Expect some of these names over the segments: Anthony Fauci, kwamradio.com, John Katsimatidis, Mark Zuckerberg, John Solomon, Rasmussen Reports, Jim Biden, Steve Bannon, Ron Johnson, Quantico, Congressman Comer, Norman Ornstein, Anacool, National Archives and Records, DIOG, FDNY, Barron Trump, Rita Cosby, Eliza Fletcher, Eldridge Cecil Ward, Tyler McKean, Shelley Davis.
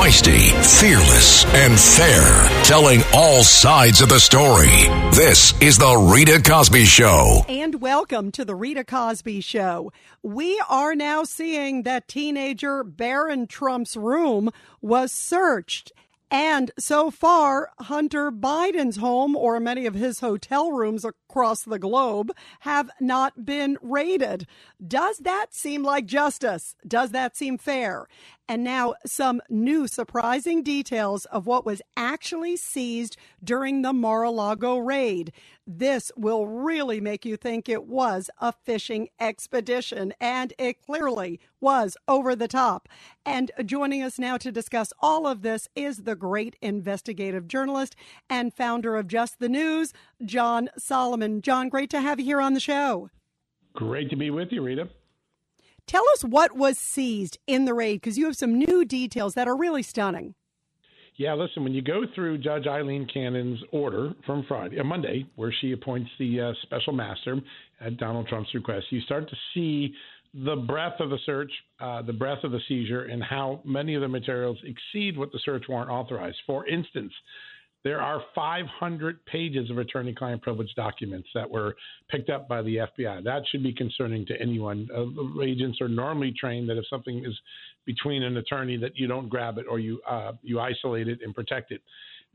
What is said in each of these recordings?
Feisty, fearless, and fair, telling all sides of the story. This is The Rita Cosby Show. And welcome to The Rita Cosby Show. We are now seeing that teenager Barron Trump's room was searched. And so far, Hunter Biden's home or many of his hotel rooms across the globe have not been raided. Does that seem like justice? Does that seem fair? And now some new surprising details of what was actually seized during the Mar-a-Lago raid. This will really make you think it was a fishing expedition, and it clearly was over the top. And joining us now to discuss all of this is the great investigative journalist and founder of Just the News, John Solomon. John, great to have you here on the show. Great to be with you, Rita. Tell us what was seized in the raid, because you have some new details that are really stunning. Yeah, listen, when you go through Judge Eileen Cannon's order from Monday, where she appoints the special master at Donald Trump's request, you start to see the breadth of the search, the breadth of the seizure, and how many of the materials exceed what the search warrant authorized. For instance, there are 500 pages of attorney-client privilege documents that were picked up by the FBI. That should be concerning to anyone. Agents are normally trained that if something is between an attorney that you don't grab it or you isolate it and protect it.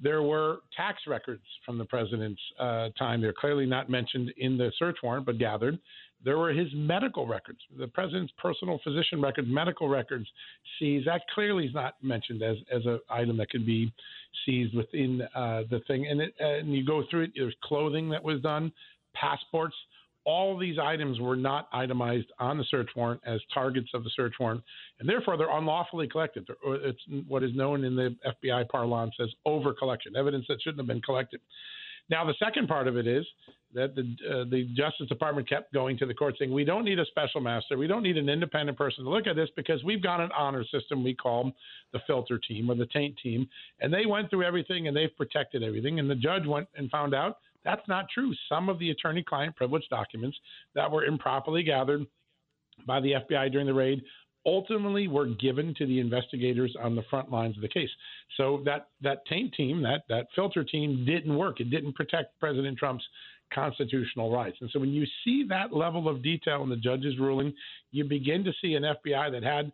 There were tax records from the president's time. They're clearly not mentioned in the search warrant, but gathered. There were his medical records, the president's personal physician records, medical records seized. That clearly is not mentioned as an item that could be seized within the thing. And you go through it, there's clothing that was done, passports. All these items were not itemized on the search warrant as targets of the search warrant, and therefore they're unlawfully collected. It's what is known in the FBI parlance as over-collection, evidence that shouldn't have been collected. Now, the second part of it is that the Justice Department kept going to the court saying, we don't need a special master. We don't need an independent person to look at this because we've got an honor system we call the filter team or the taint team. And they went through everything and they've protected everything. And the judge went and found out that's not true. Some of the attorney-client privilege documents that were improperly gathered by the FBI during the raid ultimately were given to the investigators on the front lines of the case. So that taint team, that filter team didn't work. It didn't protect President Trump's constitutional rights. And so when you see that level of detail in the judge's ruling, you begin to see an FBI that had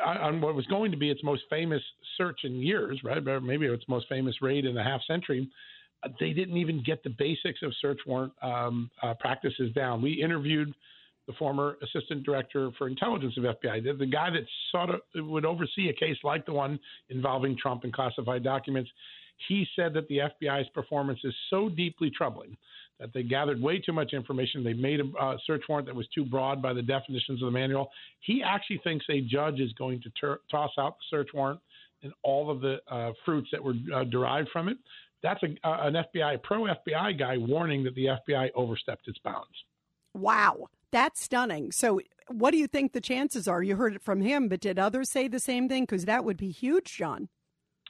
on what was going to be its most famous search in years, right? Maybe its most famous raid in a half century. They didn't even get the basics of search warrant practices down. We interviewed the former assistant director for intelligence of FBI, the guy that sort of would oversee a case like the one involving Trump and classified documents. He said that the FBI's performance is so deeply troubling that they gathered way too much information. They made a search warrant that was too broad by the definitions of the manual. He actually thinks a judge is going to toss out the search warrant and all of the fruits that were derived from it. That's an FBI, pro-FBI guy warning that the FBI overstepped its bounds. Wow. That's stunning. So what do you think the chances are? You heard it from him, but did others say the same thing? Because that would be huge, John.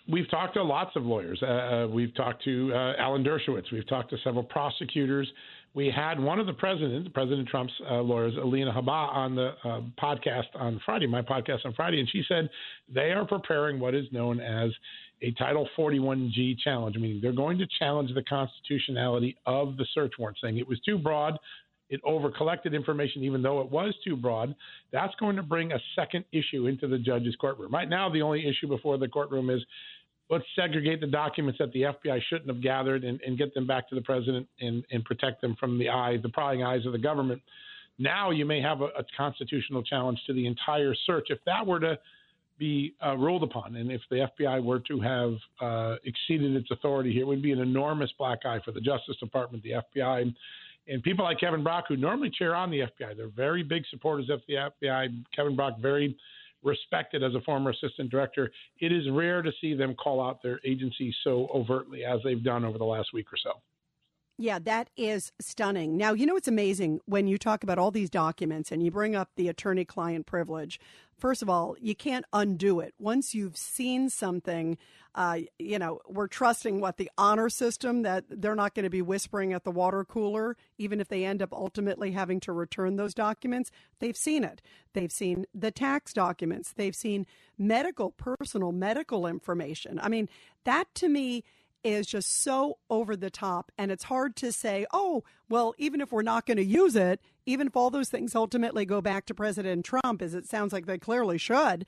We've talked to lots of lawyers. We've talked to Alan Dershowitz. We've talked to several prosecutors. We had one of the President Trump's lawyers, Alina Habba, on the podcast on Friday, my podcast on Friday, and she said they are preparing what is known as a Title 41G challenge, meaning they're going to challenge the constitutionality of the search warrant, saying it was too broad. It overcollected information, even though it was too broad. That's going to bring a second issue into the judge's courtroom. Right now, the only issue before the courtroom is let's segregate the documents that the FBI shouldn't have gathered and get them back to the president and protect them from the prying eyes of the government. Now you may have a constitutional challenge to the entire search. If that were to be ruled upon, and if the FBI were to have exceeded its authority here, it would be an enormous black eye for the Justice Department, the FBI, and people like Kevin Brock, who normally cheer on the FBI. They're very big supporters of the FBI. Kevin Brock, very respected as a former assistant director. It is rare to see them call out their agency so overtly as they've done over the last week or so. Yeah, that is stunning. Now, you know, it's amazing when you talk about all these documents and you bring up the attorney-client privilege. First of all, you can't undo it. Once you've seen something, you know, we're trusting what the honor system, that they're not going to be whispering at the water cooler, even if they end up ultimately having to return those documents. They've seen it. They've seen the tax documents. They've seen medical, personal medical information. I mean, that to me is just so over the top. And it's hard to say, oh, well, even if we're not going to use it, even if all those things ultimately go back to President Trump, as it sounds like they clearly should,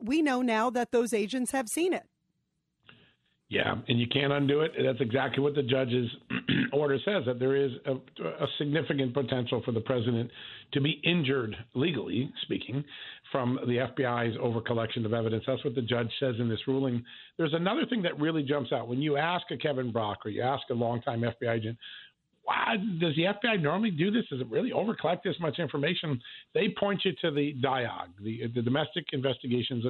we know now that those agents have seen it. Yeah, and you can't undo it. That's exactly what the judge's order says, that there is a significant potential for the president to be injured, legally speaking, from the FBI's overcollection of evidence. That's what the judge says in this ruling. There's another thing that really jumps out. When you ask a Kevin Brock or you ask a longtime FBI agent, wow, does the FBI normally do this? Does it really overcollect this much information? They point you to the DIOG, the Domestic Investigations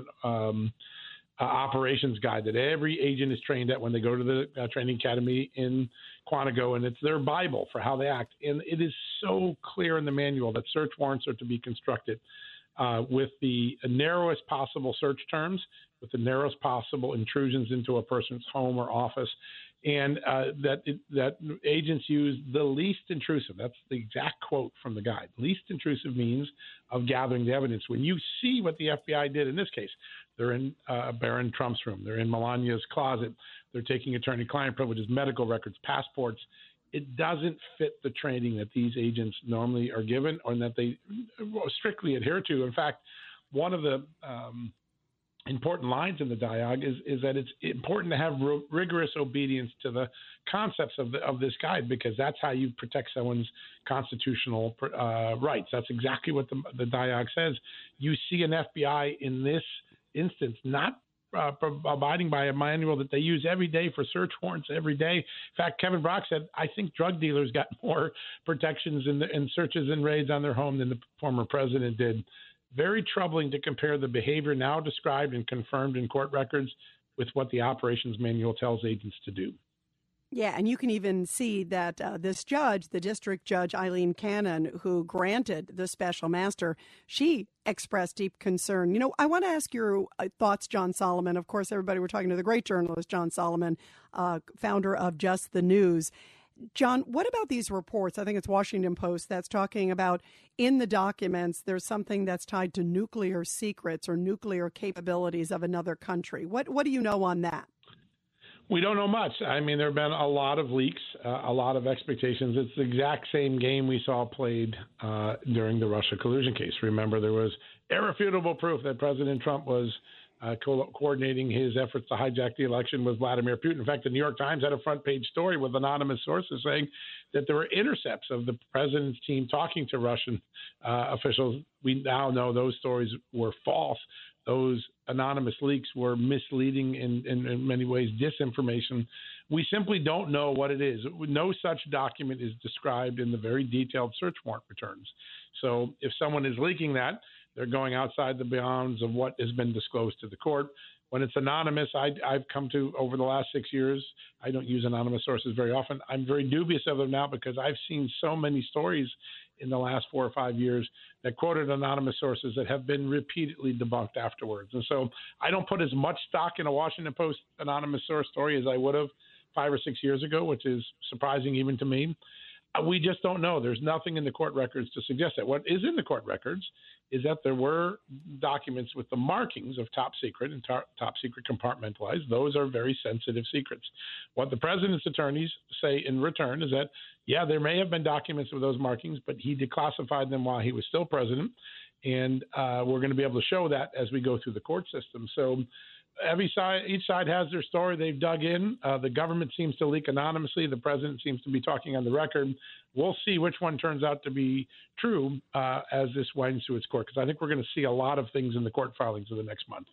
Operations Guide that every agent is trained at when they go to the training academy in Quantico, and it's their Bible for how they act. And it is so clear in the manual that search warrants are to be constructed with the narrowest possible search terms, with the narrowest possible intrusions into a person's home or office, and that agents use the least intrusive. That's the exact quote from the guide. Least intrusive means of gathering the evidence. When you see what the FBI did in this case, they're in Barron Trump's room. They're in Melania's closet. They're taking attorney-client privileges, medical records, passports. It doesn't fit the training that these agents normally are given or that they strictly adhere to. In fact, one of the important lines in the DIOG is that it's important to have rigorous obedience to the concepts of this guide, because that's how you protect someone's constitutional rights. That's exactly what the DIOG says. You see an FBI in this instance not abiding by a manual that they use every day for search warrants every day. In fact, Kevin Brock said, I think drug dealers got more protections and searches and raids on their home than the former president did. Very troubling to compare the behavior now described and confirmed in court records with what the operations manual tells agents to do. Yeah, and you can even see that this judge, the district judge, Eileen Cannon, who granted the special master, she expressed deep concern. You know, I want to ask your thoughts, John Solomon. Of course, everybody, we're talking to the great journalist, John Solomon, founder of Just the News. John, what about these reports? I think it's Washington Post that's talking about in the documents, there's something that's tied to nuclear secrets or nuclear capabilities of another country. What do you know on that? We don't know much. I mean, there have been a lot of leaks, a lot of expectations. It's the exact same game we saw played during the Russia collusion case. Remember, there was irrefutable proof that President Trump was coordinating his efforts to hijack the election with Vladimir Putin. In fact, the New York Times had a front-page story with anonymous sources saying that there were intercepts of the president's team talking to Russian officials. We now know those stories were false. Those anonymous leaks were misleading and in many ways disinformation. We simply don't know what it is. No such document is described in the very detailed search warrant returns. So if someone is leaking that, they're going outside the bounds of what has been disclosed to the court. When it's anonymous, I've come to, over the last 6 years, I don't use anonymous sources very often. I'm very dubious of them now because I've seen so many stories in the last 4 or 5 years that quoted anonymous sources that have been repeatedly debunked afterwards. And so I don't put as much stock in a Washington Post anonymous source story as I would have 5 or 6 years ago, which is surprising even to me. We just don't know. There's nothing in the court records to suggest that. What is in the court records is that there were documents with the markings of top secret and top secret compartmentalized. Those are very sensitive secrets. What the president's attorneys say in return is that, yeah, there may have been documents with those markings, but he declassified them while he was still president. And we're going to be able to show that as we go through the court system. So each side has their story. They've dug in. The government seems to leak anonymously. The president seems to be talking on the record. We'll see which one turns out to be true as this winds through its court, because I think we're going to see a lot of things in the court filings of the next month.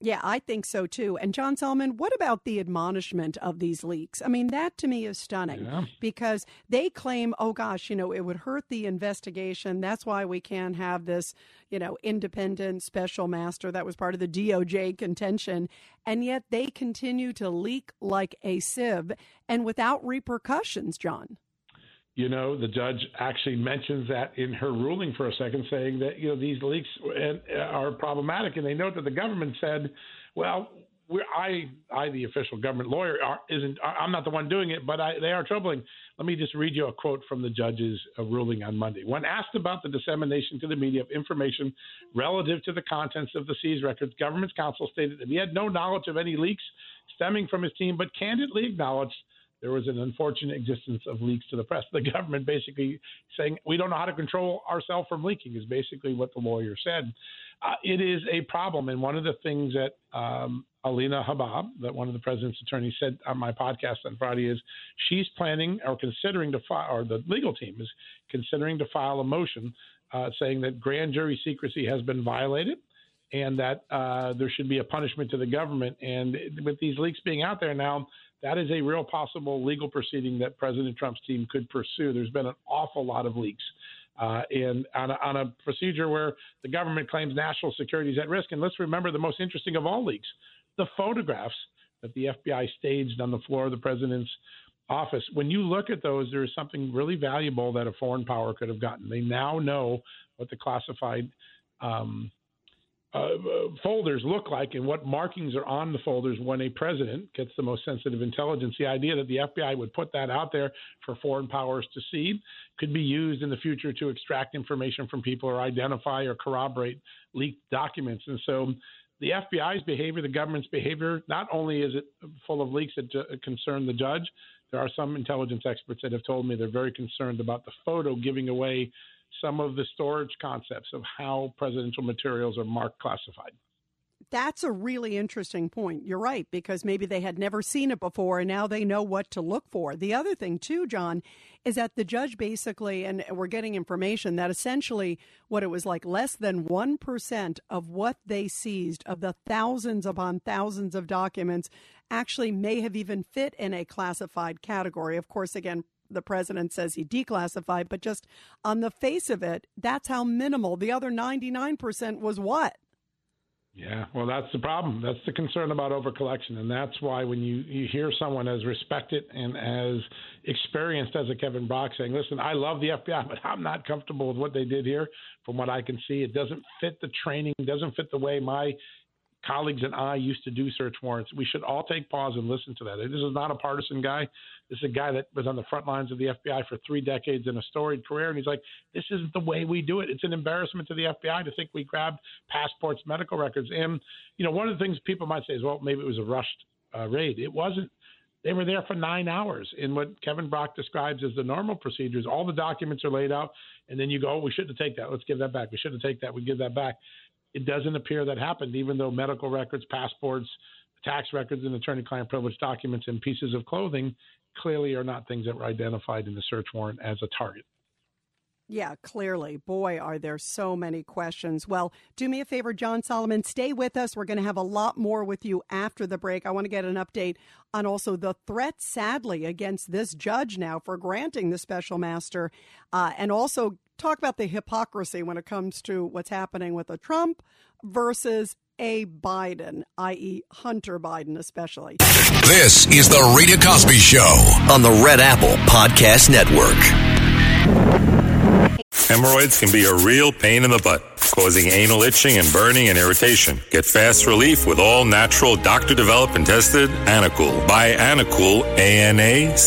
Yeah, I think so, too. And John Solomon, what about the admonishment of these leaks? I mean, that to me is stunning because they claim, oh, gosh, you know, it would hurt the investigation. That's why we can't have this, you know, independent special master that was part of the DOJ contention. And yet they continue to leak like a sieve and without repercussions, John. You know, the judge actually mentions that in her ruling for a second, saying that, you know, these leaks are problematic. And they note that the government said, well, I the official government lawyer, I'm not the one doing it, but they are troubling. Let me just read you a quote from the judge's ruling on Monday. When asked about the dissemination to the media of information relative to the contents of the seized records, government's counsel stated that he had no knowledge of any leaks stemming from his team, but candidly acknowledged there was an unfortunate existence of leaks to the press. The government basically saying we don't know how to control ourselves from leaking is basically what the lawyer said. It is a problem. And one of the things that Alina Habba, that one of the president's attorneys, said on my podcast on Friday is she's planning or considering to file, or the legal team is considering to file a motion saying that grand jury secrecy has been violated and that there should be a punishment to the government. And with these leaks being out there now, that is a real possible legal proceeding that President Trump's team could pursue. There's been an awful lot of leaks and on a procedure where the government claims national security is at risk. And let's remember the most interesting of all leaks, the photographs that the FBI staged on the floor of the president's office. When you look at those, there is something really valuable that a foreign power could have gotten. They now know what the classified folders look like and what markings are on the folders when a president gets the most sensitive intelligence. The idea that the FBI would put that out there for foreign powers to see could be used in the future to extract information from people or identify or corroborate leaked documents. And so the FBI's behavior, the government's behavior, not only is it full of leaks that concern the judge, there are some intelligence experts that have told me they're very concerned about the photo giving away some of the storage concepts of how presidential materials are marked classified. That's a really interesting point. You're right, because maybe they had never seen it before and now they know what to look for. The other thing, too, John, is that the judge basically, and we're getting information that essentially what it was like less than 1% of what they seized of the thousands upon thousands of documents actually may have even fit in a classified category. Of course, again, the president says he declassified, but just on the face of it, that's how minimal. The other 99% was what? Yeah, well, that's the problem. That's the concern about overcollection. And that's why when you hear someone as respected and as experienced as a Kevin Brock saying, listen, I love the FBI, but I'm not comfortable with what they did here. From what I can see, it doesn't fit the training, doesn't fit the way my colleagues and I used to do search warrants. We should all take pause and listen to that. This is not a partisan guy. This is a guy that was on the front lines of the FBI for 3 decades in a storied career. And he's like, this isn't the way we do it. It's an embarrassment to the FBI to think we grabbed passports, medical records. And, you know, one of the things people might say is, well, maybe it was a rushed raid. It wasn't. They were there for 9 hours in what Kevin Brock describes as the normal procedures. All the documents are laid out. And then you go, oh, we shouldn't take that. Let's give that back. We shouldn't take that. We give that back. It doesn't appear that happened, even though medical records, passports, tax records, and attorney-client privilege documents and pieces of clothing clearly are not things that were identified in the search warrant as a target. Yeah, clearly. Boy, are there so many questions. Well, do me a favor, John Solomon, stay with us. We're going to have a lot more with you after the break. I want to get an update on also the threat, sadly, against this judge now for granting the special master and also talk about the hypocrisy when it comes to what's happening with a Trump versus a Biden, i.e. Hunter Biden especially. This is the Rita Cosby Show on the Red Apple Podcast Network. Hemorrhoids can be a real pain in the butt, causing anal itching and burning and irritation. Get fast relief with all-natural, doctor-developed and tested Anacool. Buy Anacool, A-N-A-C-O-O-L,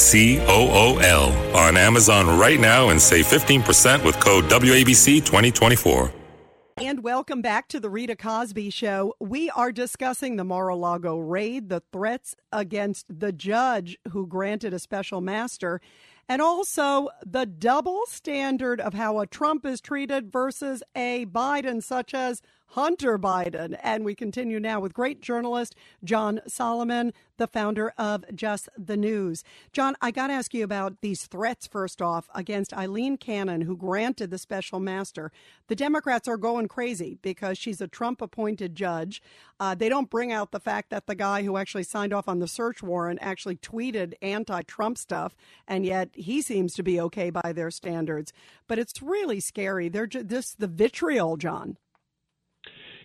on Amazon right now and save 15% with code WABC2024. And welcome back to the Rita Cosby Show. We are discussing the Mar-a-Lago raid, the threats against the judge who granted a special master. and also the double standard of how a Trump is treated versus a Biden, such as Hunter Biden. And we continue now with great journalist John Solomon, the founder of Just the News. John, I got to ask you about these threats, first off, against Eileen Cannon, who granted the special master. The Democrats are going crazy because she's a Trump-appointed judge. They don't bring out the fact that the guy who actually signed off on the search warrant actually tweeted anti-Trump stuff, and yet he seems to be okay by their standards. But it's really scary. They're just the vitriol, John.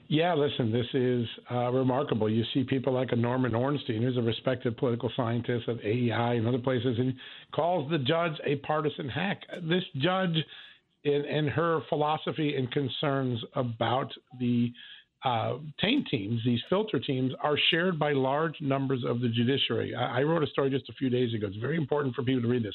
Yeah, listen, this is remarkable. You see people like a Norman Ornstein, who's a respected political scientist at AEI and other places, and calls the judge a partisan hack. This judge and her philosophy and concerns about the taint teams, these filter teams, are shared by large numbers of the judiciary. I wrote a story just a few days ago. It's very important for people to read this.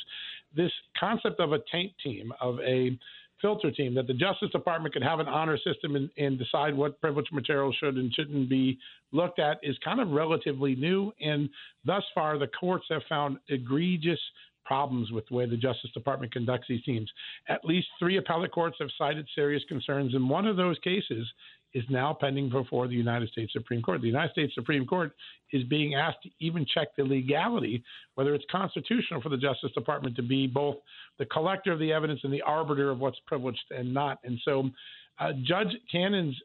This concept of a taint team, of a filter team, that the Justice Department could have an honor system and decide what privileged material should and shouldn't be looked at, is kind of relatively new. And thus far, the courts have found egregious problems with the way the Justice Department conducts these teams. At least three appellate courts have cited serious concerns, and one of those cases is now pending before the United States Supreme Court. The United States Supreme Court is being asked to even check the legality, whether it's constitutional for the Justice Department to be both the collector of the evidence and the arbiter of what's privileged and not. And so Judge Cannon's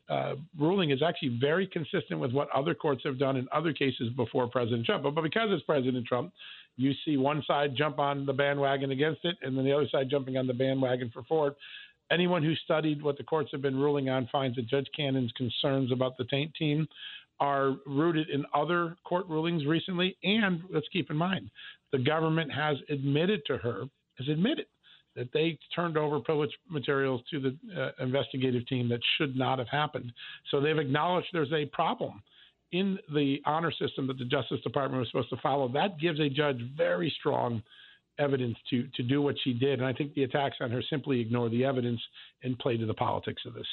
ruling is actually very consistent with what other courts have done in other cases before President Trump. But because it's President Trump, you see one side jump on the bandwagon against it, and then the other side jumping on the bandwagon for it. Anyone who studied what the courts have been ruling on finds that Judge Cannon's concerns about the taint team are rooted in other court rulings recently. And let's keep in mind, the government has admitted that they turned over privileged materials to the investigative team that should not have happened. So they've acknowledged there's a problem in the honor system that the Justice Department was supposed to follow. That gives a judge very strong evidence to do what she did. And I think the attacks on her simply ignore the evidence and play to the politics of this.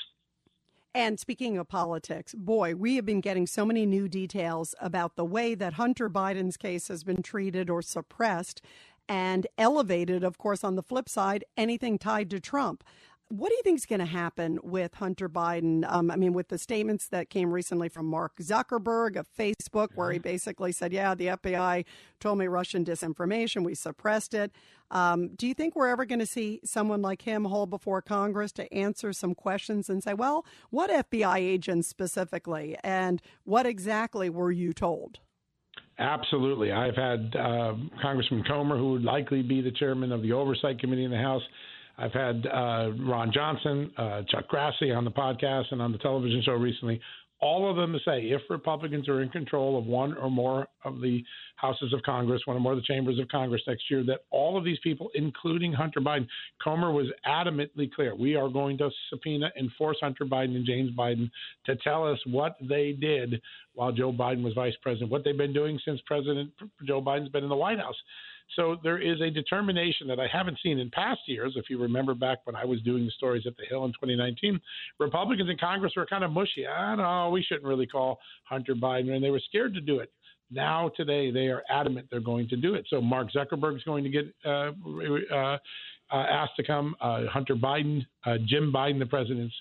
And speaking of politics, boy, we have been getting so many new details about the way that Hunter Biden's case has been treated or suppressed and elevated, of course, on the flip side, anything tied to Trump. What do you think is going to happen with Hunter Biden? With the statements that came recently from Mark Zuckerberg of Facebook, where he basically said, yeah, the FBI told me Russian disinformation. We suppressed it. Do you think we're ever going to see someone like him hold before Congress to answer some questions and say, well, what FBI agents specifically and what exactly were you told? Absolutely. I've had Congressman Comer, who would likely be the chairman of the Oversight Committee in the House. I've had Ron Johnson, Chuck Grassley on the podcast and on the television show recently, all of them to say if Republicans are in control of one or more of the houses of Congress, one or more of the chambers of Congress next year, that all of these people, including Hunter Biden. Comer was adamantly clear, we are going to subpoena and force Hunter Biden and James Biden to tell us what they did while Joe Biden was vice president, what they've been doing since President Joe Biden's been in the White House. So there is a determination that I haven't seen in past years. If you remember back when I was doing the stories at the Hill in 2019, Republicans in Congress were kind of mushy. I don't know, we shouldn't really call Hunter Biden, and they were scared to do it. Now, today, they are adamant they're going to do it. So Mark Zuckerberg is going to get asked to come, Hunter Biden, Jim Biden, the president's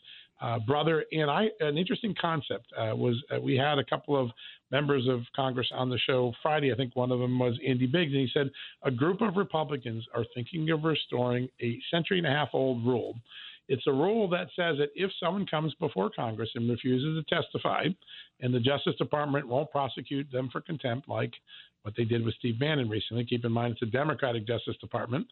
brother. And an interesting concept was we had a couple of members of Congress on the show Friday. I think one of them was Andy Biggs, and he said a group of Republicans are thinking of restoring a century-and-a-half-old rule. It's a rule that says that if someone comes before Congress and refuses to testify, and the Justice Department won't prosecute them for contempt, like what they did with Steve Bannon recently. Keep in mind, it's a Democratic Justice Department.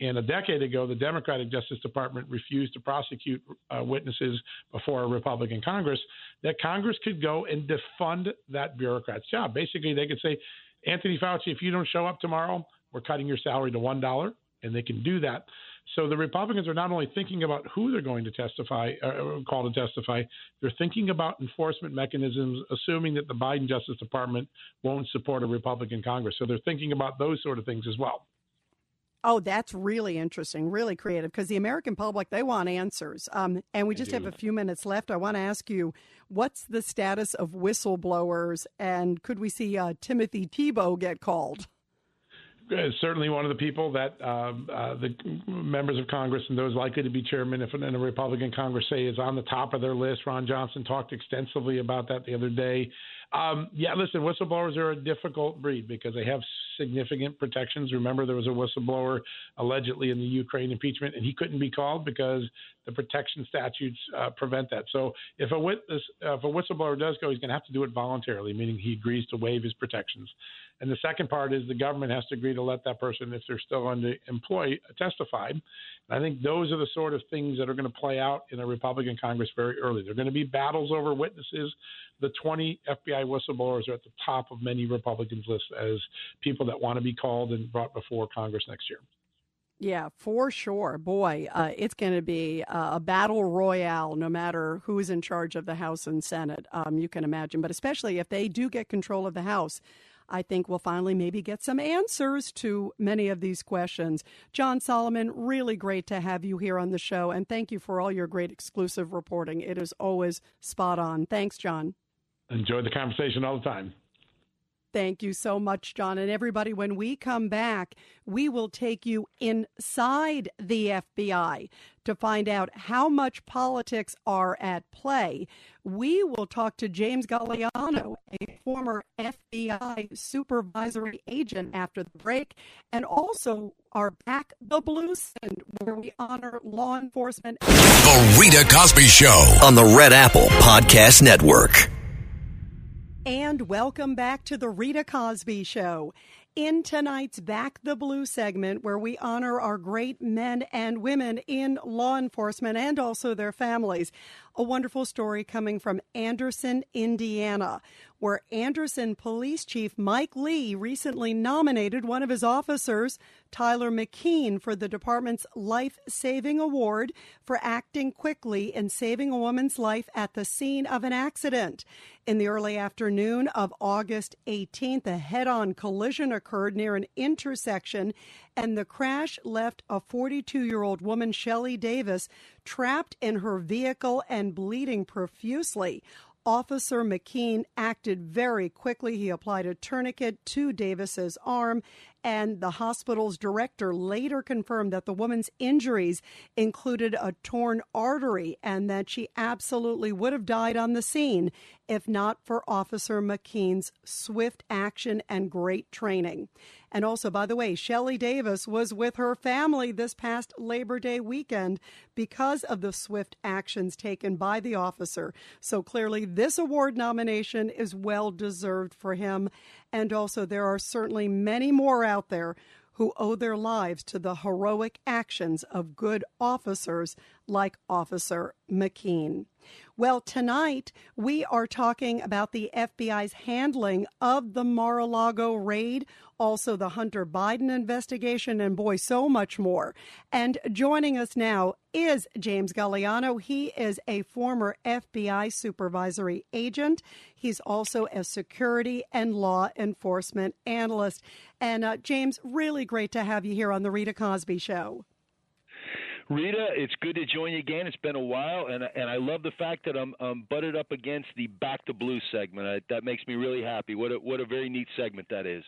And a decade ago, the Democratic Justice Department refused to prosecute witnesses before a Republican Congress, that Congress could go and defund that bureaucrat's job. Basically, they could say, Anthony Fauci, if you don't show up tomorrow, we're cutting your salary to $1. And they can do that. So the Republicans are not only thinking about who they're going to testify, or call to testify, they're thinking about enforcement mechanisms, assuming that the Biden Justice Department won't support a Republican Congress. So they're thinking about those sort of things as well. Oh, that's really interesting, really creative, because the American public, they want answers. And we just have a few minutes left. I want to ask you, what's the status of whistleblowers, and could we see Timothy Thibault get called? certainly one of the people that the members of Congress and those likely to be chairman if in a Republican Congress say is on the top of their list. Ron Johnson talked extensively about that the other day. Yeah, listen, whistleblowers are a difficult breed because they have significant protections. Remember, there was a whistleblower allegedly in the Ukraine impeachment, and he couldn't be called because the protection statutes prevent that. So if a whistleblower does go, he's going to have to do it voluntarily, meaning he agrees to waive his protections. And the second part is the government has to agree to let that person, if they're still under employ, testify. And I think those are the sort of things that are going to play out in a Republican Congress very early. There are going to be battles over witnesses. The 20 FBI whistleblowers are at the top of many Republicans' lists as people that want to be called and brought before Congress next year. Yeah, for sure. Boy, it's going to be a battle royale, no matter who is in charge of the House and Senate, you can imagine. But especially if they do get control of the House, I think we'll finally maybe get some answers to many of these questions. John Solomon, really great to have you here on the show. And thank you for all your great exclusive reporting. It is always spot on. Thanks, John. Enjoy the conversation all the time. Thank you so much, John. And everybody, when we come back, we will take you inside the FBI to find out how much politics are at play. We will talk to James Galliano, a former FBI supervisory agent, after the break, and also our Back the Blue Send, where we honor law enforcement. The Rita Cosby Show on the Red Apple Podcast Network. And welcome back to the Rita Cosby Show. In tonight's Back the Blue segment, where we honor our great men and women in law enforcement and also their families, a wonderful story coming from Anderson, Indiana, where Anderson Police Chief Mike Lee recently nominated one of his officers, Tyler McKean, for the department's Life-Saving Award for acting quickly in saving a woman's life at the scene of an accident. In the early afternoon of August 18th, a head-on collision occurred near an intersection, and the crash left a 42-year-old woman, Shelley Davis, trapped in her vehicle and bleeding profusely. Officer McKean acted very quickly. He applied a tourniquet to Davis's arm, and the hospital's director later confirmed that the woman's injuries included a torn artery and that she absolutely would have died on the scene if not for Officer McKean's swift action and great training. And also, by the way, Shelley Davis was with her family this past Labor Day weekend because of the swift actions taken by the officer. So clearly this award nomination is well-deserved for him. And also, there are certainly many more out there who owe their lives to the heroic actions of good officers like Officer McKean. Well, tonight we are talking about the FBI's handling of the Mar-a-Lago raid, also the Hunter Biden investigation, and boy, so much more. And joining us now is James Galliano. He is a former FBI supervisory agent. He's also a security and law enforcement analyst. And James, really great to have you here on the Rita Cosby Show. Rita, it's good to join you again. It's been a while, and I love the fact that I'm butted up against the Back to Blue segment. That makes me really happy. What a very neat segment that is.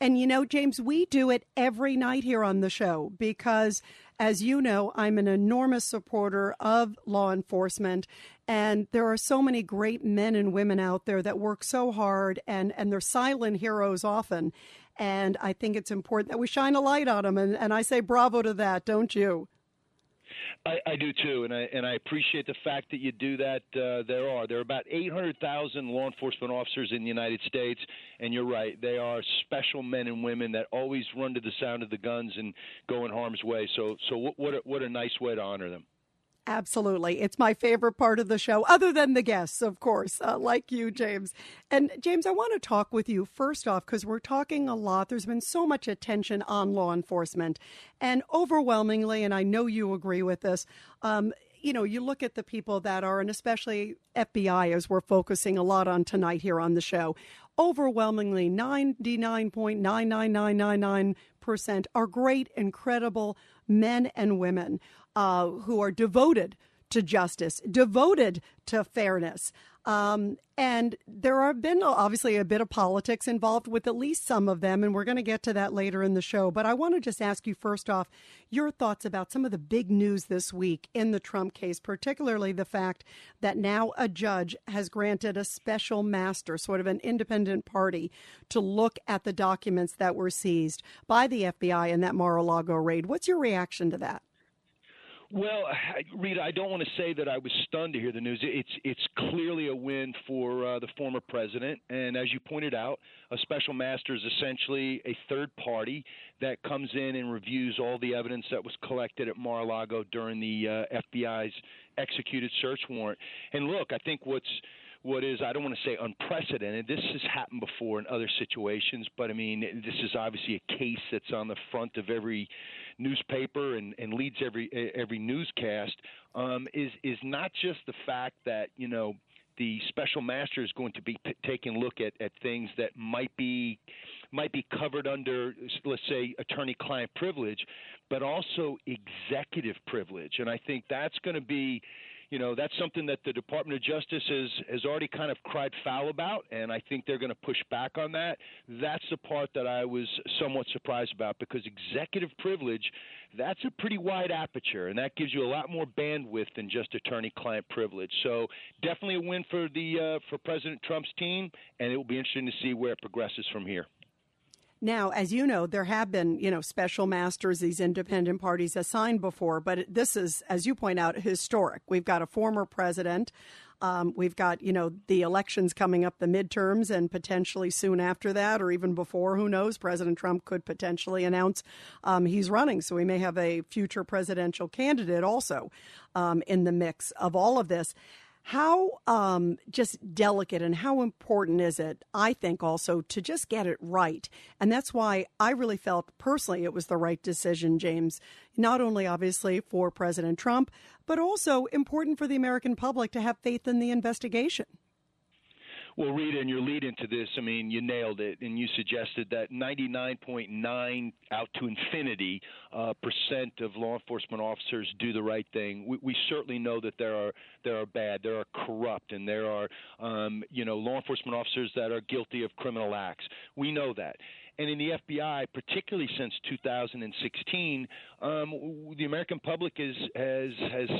And, you know, James, we do it every night here on the show because, as you know, I'm an enormous supporter of law enforcement, and there are so many great men and women out there that work so hard, and they're silent heroes often. And I think it's important that we shine a light on them, and I say bravo to that, don't you? I do too, and I appreciate the fact that you do that. There are about 800,000 law enforcement officers in the United States, and you're right, they are special men and women that always run to the sound of the guns and go in harm's way. So what a nice way to honor them. Absolutely. It's my favorite part of the show, other than the guests, of course, like you, James. And James, I want to talk with you first off, because we're talking a lot. There's been so much attention on law enforcement, and overwhelmingly, and I know you agree with this, you know, you look at the people that are, and especially FBI, as we're focusing a lot on tonight here on the show, overwhelmingly 99.99999% are great, incredible men and women who are devoted to justice, devoted to fairness. And there have been obviously a bit of politics involved with at least some of them, and we're going to get to that later in the show. But I want to just ask you first off your thoughts about some of the big news this week in the Trump case, particularly the fact that now a judge has granted a special master, sort of an independent party, to look at the documents that were seized by the FBI in that Mar-a-Lago raid. What's your reaction to that? Well, Rita, I don't want to say that I was stunned to hear the news. It's clearly a win for the former president. And as you pointed out, a special master is essentially a third party that comes in and reviews all the evidence that was collected at Mar-a-Lago during the FBI's executed search warrant. And look, I think what is, I don't want to say unprecedented. This has happened before in other situations, but I mean, this is obviously a case that's on the front of every newspaper and leads every newscast. Is not just the fact that, you know, the special master is going to be taking a look at things that might be covered under, let's say, attorney-client privilege, but also executive privilege. And I think that's going to be, you know, that's something that the Department of Justice has already kind of cried foul about, and I think they're going to push back on that. That's the part that I was somewhat surprised about, because executive privilege, that's a pretty wide aperture, and that gives you a lot more bandwidth than just attorney-client privilege. So definitely a win for President Trump's team, and it will be interesting to see where it progresses from here. Now, as you know, there have been, you know, special masters, these independent parties assigned before, but this is, as you point out, historic. We've got a former president. We've got, you know, the elections coming up, the midterms, and potentially soon after that or even before, who knows, President Trump could potentially announce he's running. So we may have a future presidential candidate also in the mix of all of this. How just delicate and how important is it, I think, also to just get it right? And that's why I really felt personally it was the right decision, James, not only obviously for President Trump, but also important for the American public to have faith in the investigation. Well, Rita, in your lead into this, I mean, you nailed it, and you suggested that 99.9 out to infinity percent of law enforcement officers do the right thing. We certainly know that there are bad, there are corrupt, and there are law enforcement officers that are guilty of criminal acts. We know that. And in the FBI, particularly since 2016, the American public has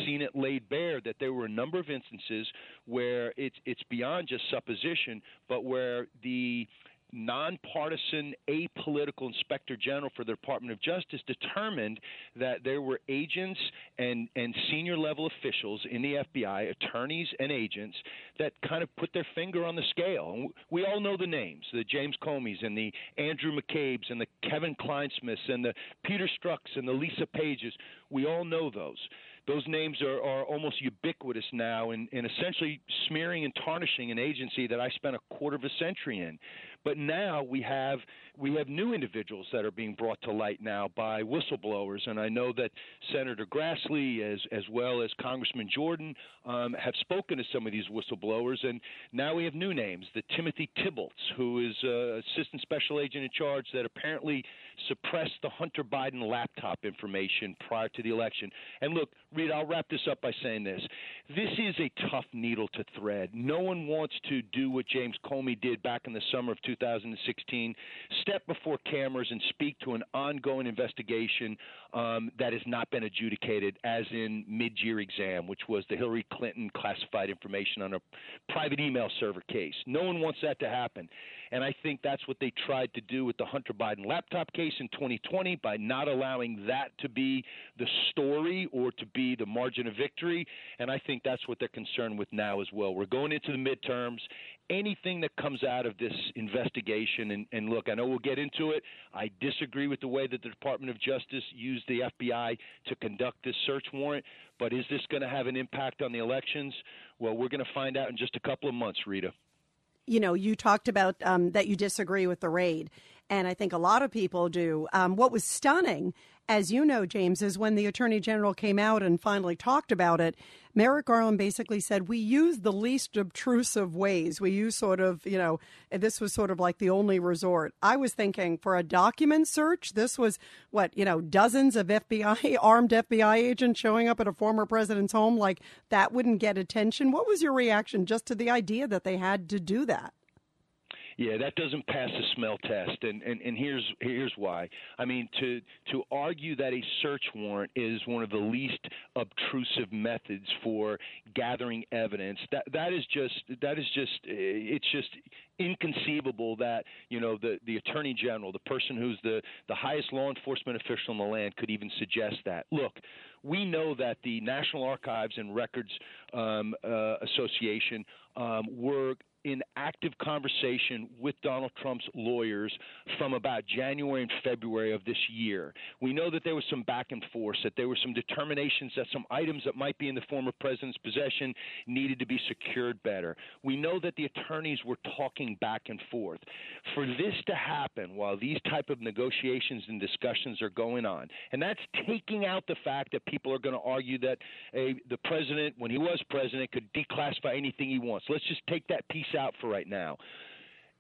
seen it laid bare that there were a number of instances where it's beyond just supposition, but where the nonpartisan, apolitical inspector general for the Department of Justice determined that there were agents and senior-level officials in the FBI, attorneys and agents, that kind of put their finger on the scale. And we all know the names, the James Comeys and the Andrew McCabe's and the Kevin Kleinsmiths and the Peter Strzok's and the Lisa Pages. We all know those. Those names are almost ubiquitous now and essentially smearing and tarnishing an agency that I spent a quarter of a century in. But now we have new individuals that are being brought to light now by whistleblowers. And I know that Senator Grassley, as well as Congressman Jordan, have spoken to some of these whistleblowers. And now we have new names, the Timothy Thibault, who is assistant special agent in charge that apparently suppressed the Hunter Biden laptop information prior to the election. And look, Reed, I'll wrap this up by saying this. This is a tough needle to thread. No one wants to do what James Comey did back in the summer of 2016, step before cameras and speak to an ongoing investigation that has not been adjudicated, as in mid-year exam, which was the Hillary Clinton classified information on a private email server case. No one wants that to happen. And I think that's what they tried to do with the Hunter Biden laptop case in 2020 by not allowing that to be the story or to be the margin of victory. And I think that's what they're concerned with now as well. We're going into the midterms. Anything that comes out of this investigation, and look, I know we'll get into it. I disagree with the way that the Department of Justice used the FBI to conduct this search warrant, but is this going to have an impact on the elections? Well, we're going to find out in just a couple of months, Rita. You know, you talked about that you disagree with the raid. and I think a lot of people do. What was stunning, as you know, James, is when the Attorney General came out and finally talked about it, Merrick Garland basically said, we used the least obtrusive ways. We used sort of, you know, this was sort of like the only resort. I was thinking for a document search, this was what, you know, dozens of FBI, armed FBI agents showing up at a former president's home, like that wouldn't get attention. What was your reaction just to the idea that they had to do that? Yeah, that doesn't pass the smell test, and here's why. I mean, to argue that a search warrant is one of the least obtrusive methods for gathering evidence, that is just it's just inconceivable that, you know, the Attorney General, the person who's the highest law enforcement official in the land, could even suggest that. Look, we know that the National Archives and Records Association were in active conversation with Donald Trump's lawyers from about January and February of this year. We know that there was some back and forth, that there were some determinations that some items that might be in the former president's possession needed to be secured better. We know that the attorneys were talking back and forth. For this to happen while these type of negotiations and discussions are going on, and that's taking out the fact that people are going to argue that the president, when he was president, could declassify anything he wants. Let's just take that piece out for right now.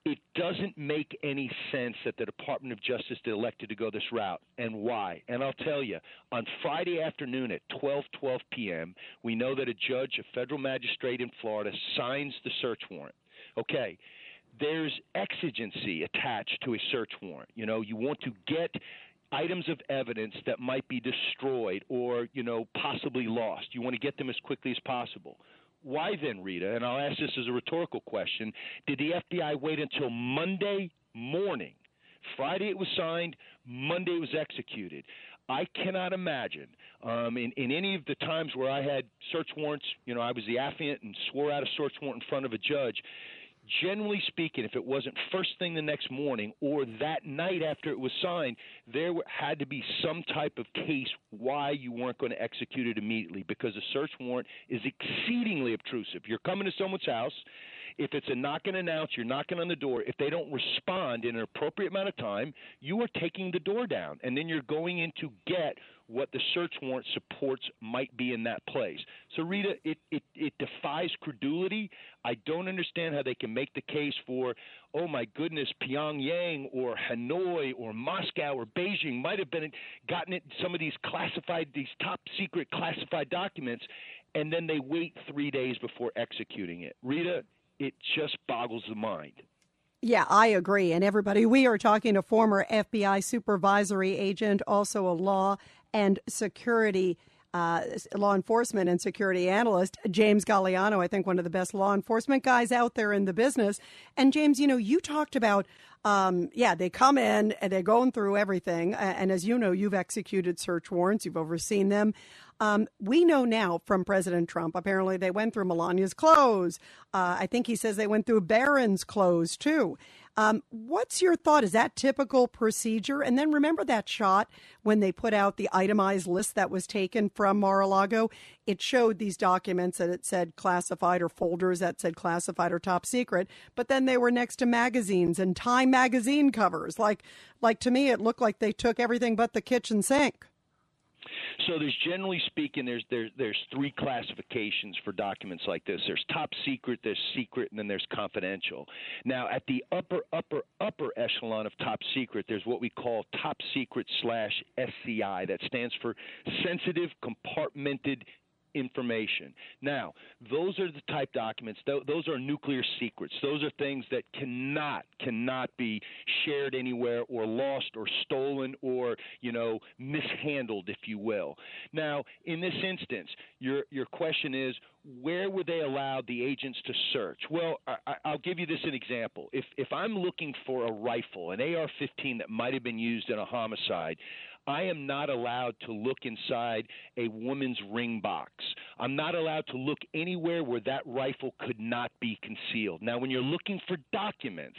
It doesn't make any sense that the Department of Justice elected to go this route, and why. And I'll tell you, on Friday afternoon at 12:12 p.m., we know that a judge, a federal magistrate in Florida, signs the search warrant. Okay, there's exigency attached to a search warrant. You know, you want to get items of evidence that might be destroyed or, you know, possibly lost. You want to get them as quickly as possible. Why then, Rita, and I'll ask this as a rhetorical question, did the FBI wait until Monday morning? Friday it was signed, Monday it was executed. I cannot imagine in any of the times where I had search warrants, you know, I was the affiant and swore out a search warrant in front of a judge. Generally speaking, if it wasn't first thing the next morning or that night after it was signed, there had to be some type of case why you weren't going to execute it immediately, because a search warrant is exceedingly obtrusive. You're coming to someone's house. If it's a knock and announce, you're knocking on the door. If they don't respond in an appropriate amount of time, you are taking the door down, and then you're going in to get what the search warrant supports might be in that place. So, Rita, it defies credulity. I don't understand how they can make the case for, oh, my goodness, Pyongyang or Hanoi or Moscow or Beijing might have been gotten it, some of these classified, these top-secret classified documents, and then they wait 3 days before executing it. Rita, it just boggles the mind. Yeah, I agree. And everybody, we are talking to former FBI supervisory agent, also a law and security law enforcement and security analyst, James Galliano, I think one of the best law enforcement guys out there in the business. And James, you know, you talked about, they come in and they're going through everything. And as you know, you've executed search warrants, you've overseen them. We know now from President Trump, apparently they went through Melania's clothes. I think he says they went through Barron's clothes, too. What's your thought? Is that typical procedure? And then remember that shot when they put out the itemized list that was taken from Mar-a-Lago? It showed these documents that it said classified or folders that said classified or top secret. But then they were next to magazines and Time magazine covers. Like to me, it looked like they took everything but the kitchen sink. So there's, generally speaking, there's three classifications for documents like this. There's top secret, there's secret, and then there's confidential. Now, at the upper echelon of top secret, there's what we call top secret /SCI. That stands for sensitive compartmented information. Now, those are the type documents. Those are nuclear secrets. Those are things that cannot be shared anywhere or lost or stolen or, you know, mishandled, if you will. Now, in this instance, your question is, where were they allowed the agents to search? Well, I'll give you this an example. If I'm looking for a rifle, an AR-15 that might have been used in a homicide, I am not allowed to look inside a woman's ring box. I'm not allowed to look anywhere where that rifle could not be concealed. Now, when you're looking for documents,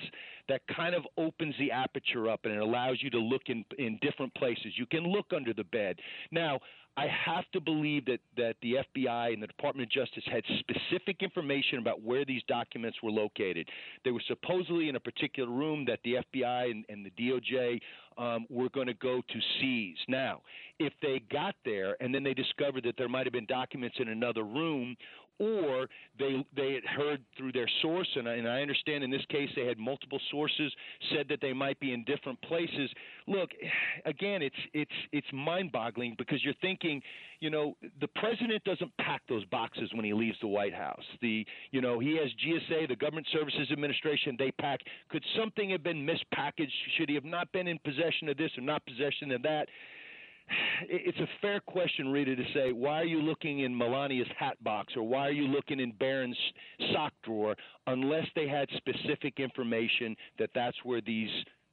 that kind of opens the aperture up and it allows you to look in different places. You can look under the bed. Now, I have to believe that the FBI and the Department of Justice had specific information about where these documents were located. They were supposedly in a particular room that the FBI and the DOJ were going to go to seize. Now, if they got there and then they discovered that there might have been documents in another room, or they had heard through their source, and I understand in this case they had multiple sources, said that they might be in different places. Look, again, it's mind-boggling because you're thinking, you know, the president doesn't pack those boxes when he leaves the White House. He has GSA, the Government Services Administration, they pack. Could something have been mispackaged? Should he have not been in possession of this or not possession of that? It's a fair question, Rita, to say, why are you looking in Melania's hat box or why are you looking in Barron's sock drawer unless they had specific information that that's where these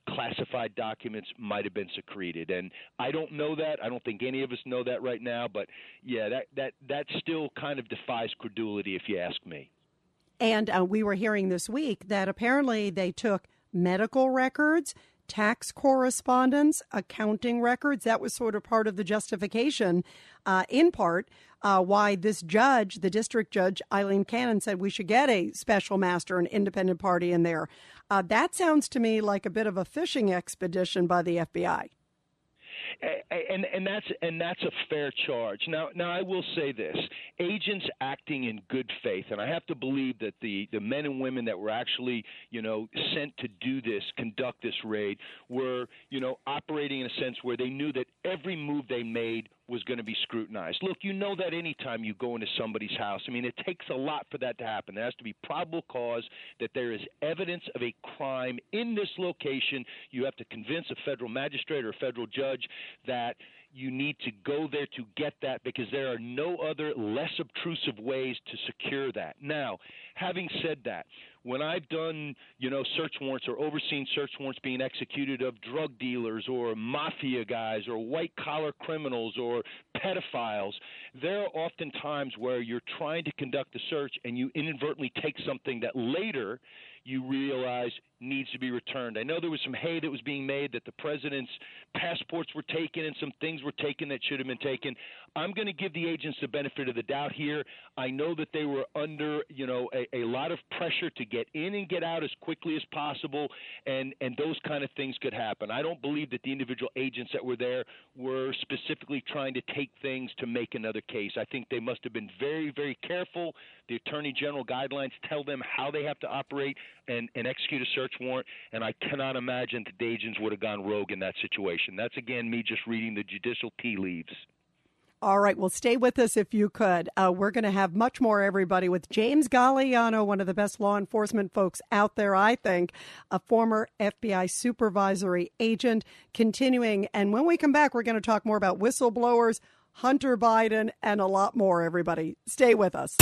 classified documents might have been secreted? And I don't know that. I don't think any of us know that right now. But, yeah, that still kind of defies credulity, if you ask me. And we were hearing this week that apparently they took medical records, tax correspondence, accounting records. That was sort of part of the justification, in part, why this judge, the district judge, Eileen Cannon, said we should get a special master, an independent party in there. That sounds to me like a bit of a fishing expedition by the FBI. And that's a fair charge. Now I will say this: agents acting in good faith, and I have to believe that the men and women that were actually, you know, sent to do this, conduct this raid, were, you know, operating in a sense where they knew that every move they made was going to be scrutinized. Look, you know that anytime you go into somebody's house, I mean, it takes a lot for that to happen. There has to be probable cause that there is evidence of a crime in this location. You have to convince a federal magistrate or a federal judge that you need to go there to get that because there are no other less obtrusive ways to secure that. Now, having said that, when I've done, you know, search warrants or overseen search warrants being executed of drug dealers or mafia guys or white-collar criminals or pedophiles, there are often times where you're trying to conduct a search and you inadvertently take something that later you realize needs to be returned. I know there was some hay that was being made that the president's passports were taken and some things were taken that should have been taken. I'm going to give the agents the benefit of the doubt here. I know that they were under, you know, a lot of pressure to get in and get out as quickly as possible, and those kind of things could happen. I don't believe that the individual agents that were there were specifically trying to take things to make another case. I think they must have been very, very careful. The Attorney General guidelines tell them how they have to operate and execute a search warrant, and I cannot imagine that the agents would have gone rogue in that situation. That's, again, me just reading the judicial tea leaves. All right. Well, stay with us if you could. We're going to have much more, everybody, with James Galliano, one of the best law enforcement folks out there, I think, a former FBI supervisory agent, continuing. And when we come back, we're going to talk more about whistleblowers, Hunter Biden, and a lot more, everybody. Stay with us.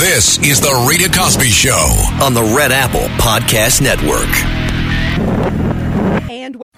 This is The Rita Cosby Show on the Red Apple Podcast Network. And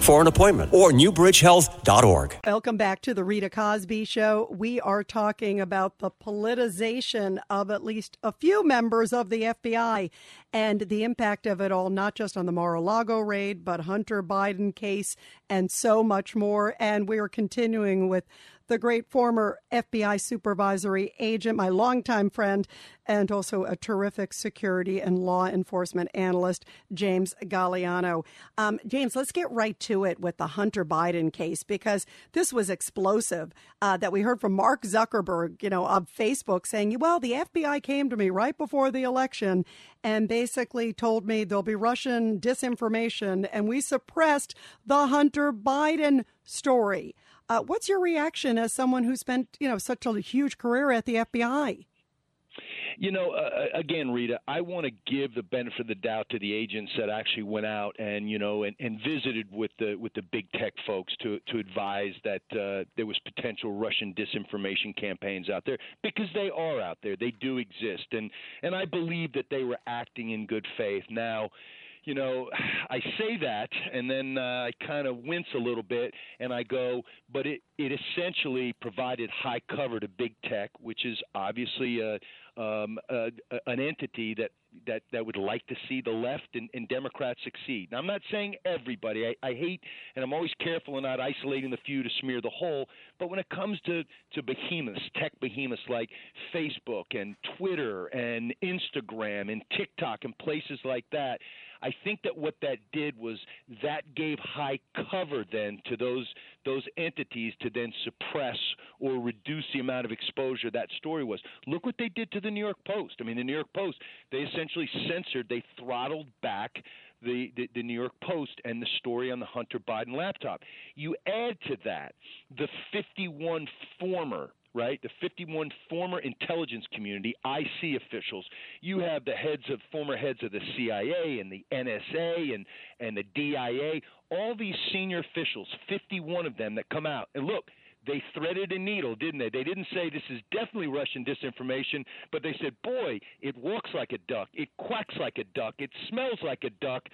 for an appointment or newbridgehealth.org. Welcome back to the Rita Cosby Show. We are talking about the politicization of at least a few members of the FBI and the impact of it all, not just on the Mar-a-Lago raid, but Hunter Biden case and so much more. And we are continuing with the great former FBI supervisory agent, my longtime friend, and also a terrific security and law enforcement analyst, James Galliano. James, let's get right to it with the Hunter Biden case, because this was explosive that we heard from Mark Zuckerberg, you know, on Facebook saying, well, the FBI came to me right before the election and basically told me there'll be Russian disinformation, and we suppressed the Hunter Biden story. What's your reaction as someone who spent, you know, such a huge career at the FBI? You know, again, Rita, I want to give the benefit of the doubt to the agents that actually went out and, you know, and visited with the big tech folks to advise that there was potential Russian disinformation campaigns out there, because they are out there. They do exist. And I believe that they were acting in good faith. Now, you know, I say that, and then I kind of wince a little bit, and I go, but it essentially provided high cover to big tech, which is obviously an entity that would like to see the left and Democrats succeed. Now, I'm not saying everybody. I hate, and I'm always careful in not isolating the few to smear the whole, but when it comes to behemoths, tech behemoths like Facebook and Twitter and Instagram and TikTok and places like that, I think that what that did was that gave high cover then to those entities to then suppress or reduce the amount of exposure that story was. Look what they did to the New York Post. I mean, the New York Post, they essentially censored, they throttled back the New York Post and the story on the Hunter Biden laptop. You add to that the 51 former, right? The 51 former intelligence community, IC officials. You have the former heads of the CIA and the NSA and the DIA, all these senior officials, 51 of them that come out. And look, they threaded a needle, didn't they? They didn't say this is definitely Russian disinformation, but they said, boy, it walks like a duck. It quacks like a duck. It smells like a duck.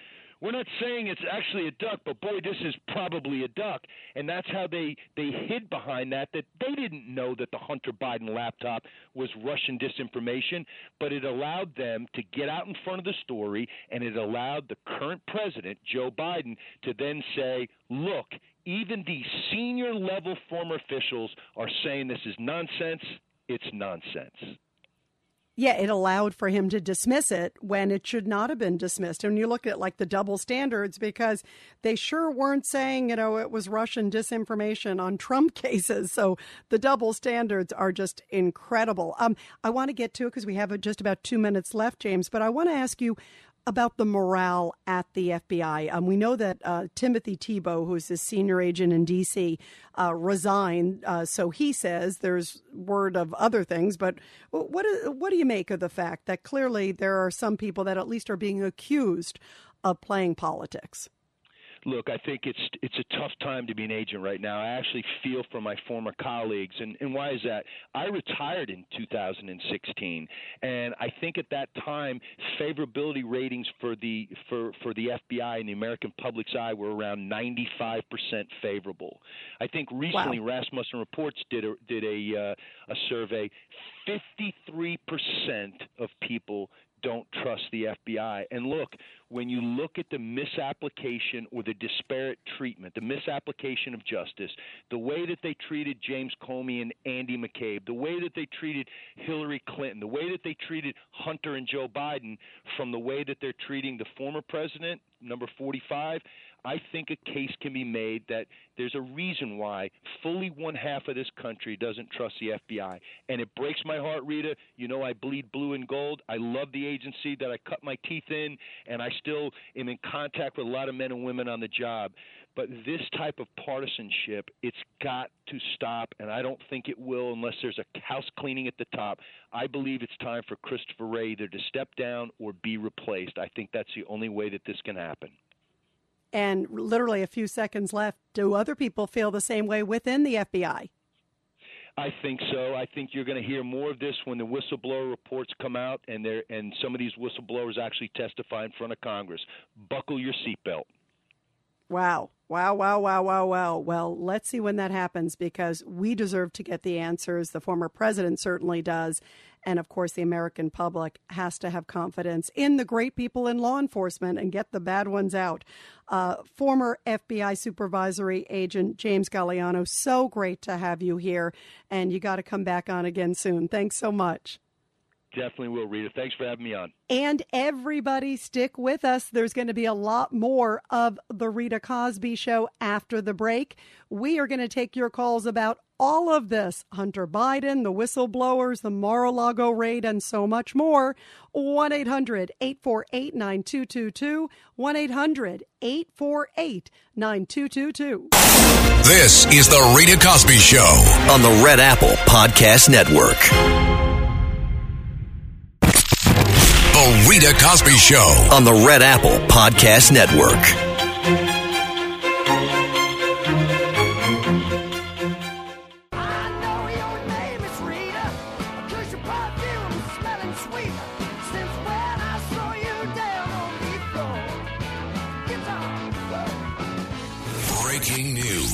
We're not saying it's actually a duck, but boy, this is probably a duck. And that's how they hid behind that they didn't know that the Hunter Biden laptop was Russian disinformation, but it allowed them to get out in front of the story, and it allowed the current president, Joe Biden, to then say, look, even the senior level former officials are saying this is nonsense. It's nonsense. Yeah, it allowed for him to dismiss it when it should not have been dismissed. And you look at like the double standards, because they sure weren't saying, you know, it was Russian disinformation on Trump cases. So the double standards are just incredible. I want to get to it because we have just about 2 minutes left, James, but I want to ask you about the morale at the FBI. We know that Timothy Thibault, who's the senior agent in D.C., resigned. So he says there's word of other things. But what do you make of the fact that clearly there are some people that at least are being accused of playing politics? Look, I think it's a tough time to be an agent right now. I actually feel for my former colleagues. And why is that? I retired in 2016, and I think at that time, favorability ratings for the FBI in the American public's eye were around 95% favorable. I think recently, wow, Rasmussen Reports did a survey. 53% of people don't trust the FBI. And look, when you look at the misapplication or the disparate treatment, the misapplication of justice, the way that they treated James Comey and Andy McCabe, the way that they treated Hillary Clinton, the way that they treated Hunter and Joe Biden, from the way that they're treating the former president, number 45, I think a case can be made that there's a reason why fully one half of this country doesn't trust the FBI. And it breaks my heart, Rita. You know, I bleed blue and gold. I love the agency that I cut my teeth in, and I still am in contact with a lot of men and women on the job. But this type of partisanship, it's got to stop, and I don't think it will unless there's a house cleaning at the top. I believe it's time for Christopher Wray either to step down or be replaced. I think that's the only way that this can happen. And literally a few seconds left. Do other people feel the same way within the FBI? I think so. I think you're going to hear more of this when the whistleblower reports come out and some of these whistleblowers actually testify in front of Congress. Buckle your seatbelt. Wow. Wow, wow, wow, wow, wow. Well, let's see when that happens, because we deserve to get the answers. The former president certainly does. And, of course, the American public has to have confidence in the great people in law enforcement and get the bad ones out. Former FBI supervisory agent James Galliano, so great to have you here. And you got to come back on again soon. Thanks so much. Definitely will, Rita. Thanks for having me on. And everybody stick with us. There's going to be a lot more of The Rita Cosby Show after the break. We are going to take your calls about all of this, Hunter Biden, the whistleblowers, the Mar-a-Lago raid, and so much more. 1-800-848-9222. 1-800-848-9222. This is The Rita Cosby Show on the Red Apple Podcast Network. The Rita Cosby Show on the Red Apple Podcast Network. I know your name is Rita, 'cause your perfume is smelling sweet since when I saw you down on the floor. Guitar. Breaking news.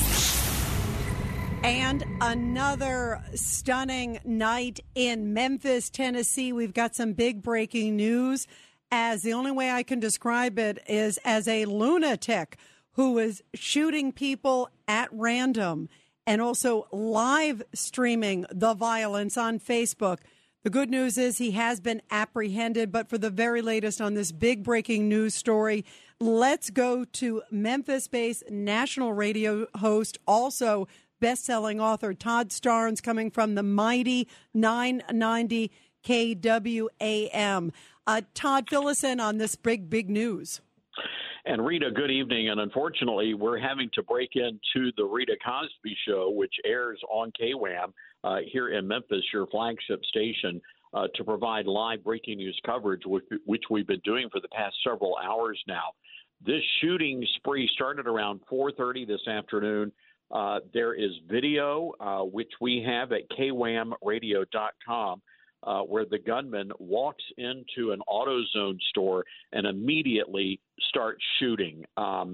And another stunning night in Memphis, Tennessee. We've got some big breaking news, as the only way I can describe it is as a lunatic who is shooting people at random and also live streaming the violence on Facebook. The good news is he has been apprehended, but for the very latest on this big breaking news story, let's go to Memphis-based national radio host, also best-selling author Todd Starnes, coming from the mighty 990 KWAM. Todd, fill us in on this big news. And Rita, good evening. And unfortunately, we're having to break into the Rita Cosby Show, which airs on KWAM here in Memphis, your flagship station, to provide live breaking news coverage, which we've been doing for the past several hours now. This shooting spree started around 4:30 this afternoon. There is video, which we have at kwamradio.com, where the gunman walks into an AutoZone store and immediately starts shooting.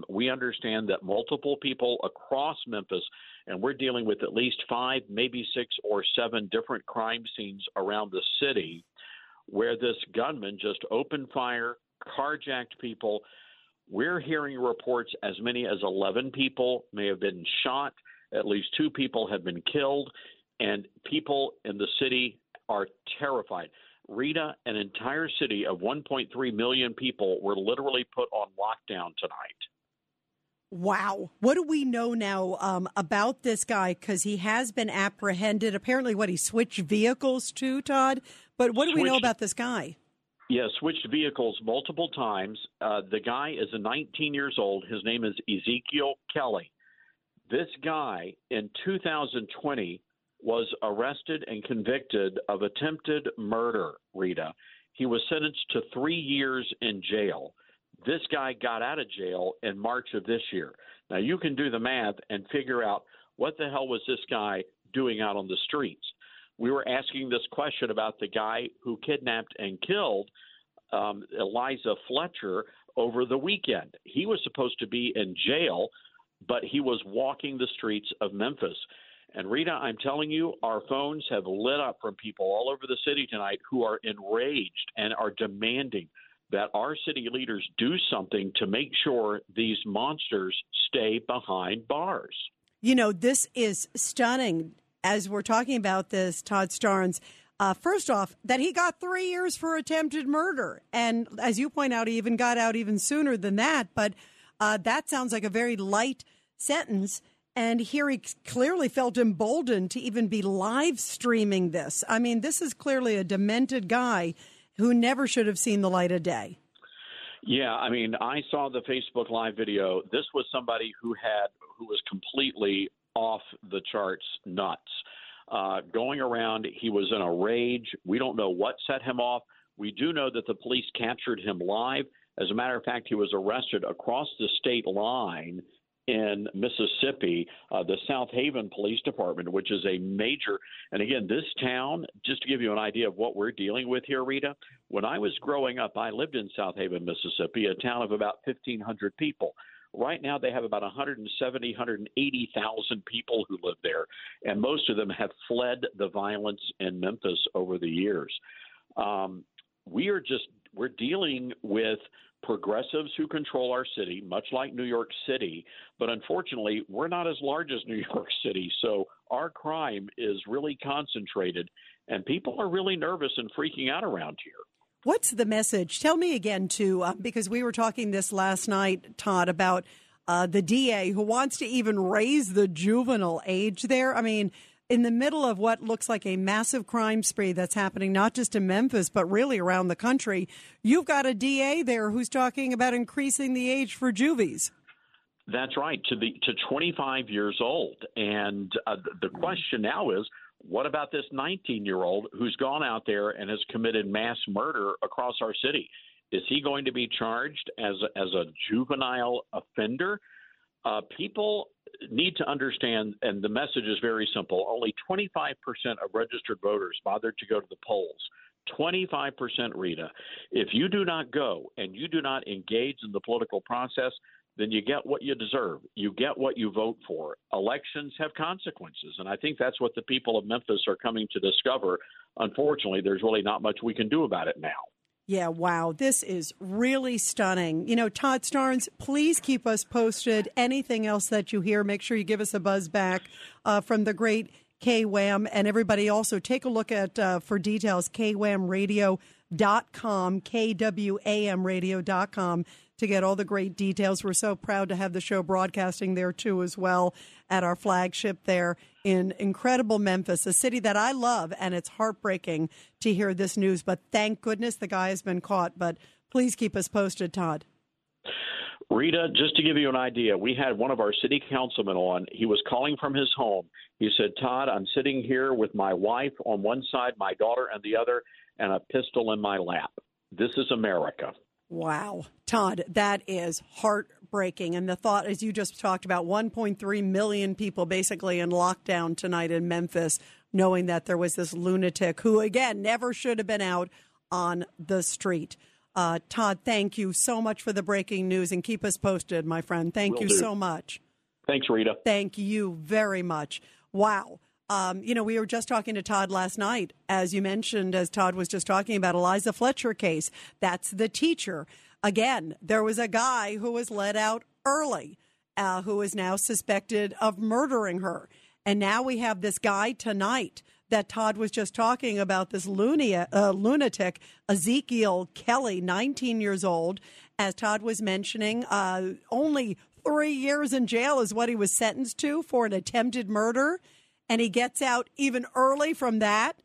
We understand that multiple people across Memphis, and we're dealing with at least 5, maybe 6 or 7 different crime scenes around the city, where this gunman just opened fire, carjacked people. We're hearing reports as many as 11 people may have been shot. At least 2 people have been killed, and people in the city are terrified. Rita, an entire city of 1.3 million people were literally put on lockdown tonight. Wow. What do we know now about this guy? Because he has been apprehended. Apparently, he switched vehicles too, Todd. But what do we know about this guy? Yeah, switched vehicles multiple times. The guy is 19 years old. His name is Ezekiel Kelly. This guy in 2020 was arrested and convicted of attempted murder, Rita. He was sentenced to 3 years in jail. This guy got out of jail in March of this year. Now, you can do the math and figure out what the hell was this guy doing out on the streets. We were asking this question about the guy who kidnapped and killed Eliza Fletcher over the weekend. He was supposed to be in jail, but he was walking the streets of Memphis. And, Rita, I'm telling you, our phones have lit up from people all over the city tonight who are enraged and are demanding that our city leaders do something to make sure these monsters stay behind bars. You know, this is stunning. As we're talking about this, Todd Starnes, first off, that he got 3 years for attempted murder. And as you point out, he even got out even sooner than that. But that sounds like a very light sentence. And here he clearly felt emboldened to even be live streaming this. I mean, this is clearly a demented guy who never should have seen the light of day. Yeah, I mean, I saw the Facebook Live video. This was somebody who was completely off the charts nuts. Going around, he was in a rage. We don't know what set him off. We do know that the police captured him live. As a matter of fact, he was arrested across the state line in Mississippi, the South Haven Police Department, which is a major. And again, this town, just to give you an idea of what we're dealing with here, Rita, when I was growing up, I lived in South Haven, Mississippi, a town of about 1,500 people. Right now, they have about 170,000, 180,000 people who live there, and most of them have fled the violence in Memphis over the years. We're dealing with progressives who control our city, much like New York City, but unfortunately, we're not as large as New York City, so our crime is really concentrated, and people are really nervous and freaking out around here. What's the message? Tell me again, too, because we were talking this last night, Todd, about the DA who wants to even raise the juvenile age there. I mean, in the middle of what looks like a massive crime spree that's happening not just in Memphis, but really around the country, you've got a DA there who's talking about increasing the age for juvies. That's right, to 25 years old. And the question now is, What about this 19-year-old who's gone out there and has committed mass murder across our city? Is he going to be charged as a juvenile offender? People need to understand, and the message is very simple, only 25% of registered voters bothered to go to the polls. 25%, Rita. If you do not go and you do not engage in the political process, then you get what you deserve. You get what you vote for. Elections have consequences, and I think that's what the people of Memphis are coming to discover. Unfortunately, there's really not much we can do about it now. Yeah, wow. This is really stunning. You know, Todd Starnes, please keep us posted. Anything else that you hear, make sure you give us a buzz back from the great KWAM. And everybody also take a look at, for details, kwamradio.com, kwamradio.com, to get all the great details. We're so proud to have the show broadcasting there, too, as well, at our flagship there in incredible Memphis, a city that I love, and it's heartbreaking to hear this news. But thank goodness the guy has been caught. But please keep us posted, Todd. Rita, just to give you an idea, we had one of our city councilmen on. He was calling from his home. He said, Todd, I'm sitting here with my wife on one side, my daughter on the other, and a pistol in my lap. This is America. Wow. Todd, that is heartbreaking. And the thought, as you just talked about, 1.3 million people basically in lockdown tonight in Memphis, knowing that there was this lunatic who, again, never should have been out on the street. Todd, thank you so much for the breaking news, and keep us posted, my friend. Thank you so much. Thanks, Rita. Thank you very much. Wow. You know, we were just talking to Todd last night, as you mentioned, as Todd was just talking about Eliza Fletcher case. That's the teacher. Again, there was a guy who was let out early, who is now suspected of murdering her. And now we have this guy tonight that Todd was just talking about, this lunatic, Ezekiel Kelly, 19 years old. As Todd was mentioning, only 3 years in jail is what he was sentenced to for an attempted murder. And he gets out even early from that.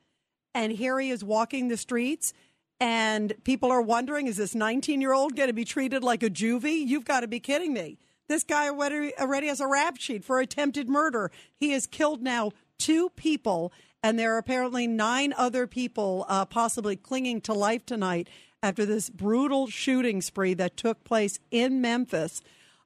And here he is walking the streets. And people are wondering, is this 19-year-old going to be treated like a juvie? You've got to be kidding me. This guy already has a rap sheet for attempted murder. He has killed now 2 people. And there are apparently 9 other people possibly clinging to life tonight after this brutal shooting spree that took place in Memphis.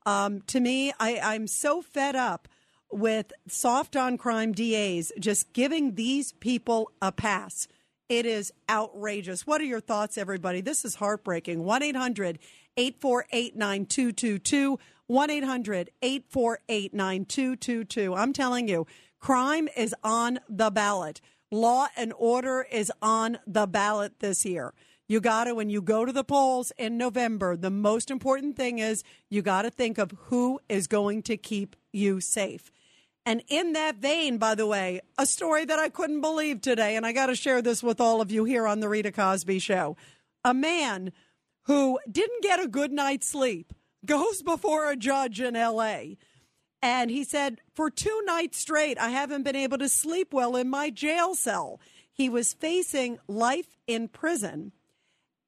To me, I'm so fed up with soft-on-crime DAs just giving these people a pass. It is outrageous. What are your thoughts, everybody? This is heartbreaking. 1-800-848-9222. 1-800-848-9222. I'm telling you, crime is on the ballot. Law and order is on the ballot this year. You got to, when you go to the polls in November, the most important thing is you got to think of who is going to keep you safe. And in that vein, by the way, a story that I couldn't believe today, and I got to share this with all of you here on The Rita Cosby Show. A man who didn't get a good night's sleep goes before a judge in L.A., and he said, for 2 nights straight, I haven't been able to sleep well in my jail cell. He was facing life in prison.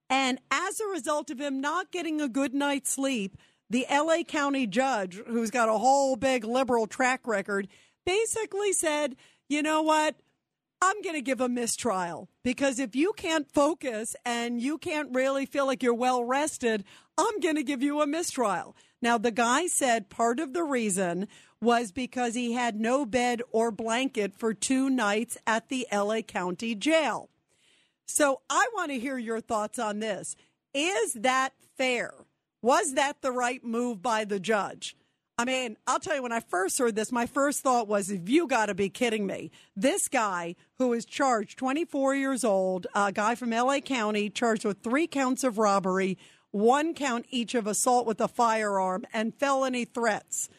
And as a result of him not getting a good night's sleep, the L.A. County judge, who's got a whole big liberal track record, basically said, you know what, I'm going to give a mistrial, because if you can't focus and you can't really feel like you're well rested, I'm going to give you a mistrial. Now, the guy said part of the reason was because he had no bed or blanket for 2 nights at the L.A. County jail. So I want to hear your thoughts on this. Is that fair? Was that the right move by the judge? I mean, I'll tell you, when I first heard this, my first thought was, you got to be kidding me. This guy who is charged, 24 years old, a guy from L.A. County, charged with 3 counts of robbery, 1 count each of assault with a firearm, and felony threats.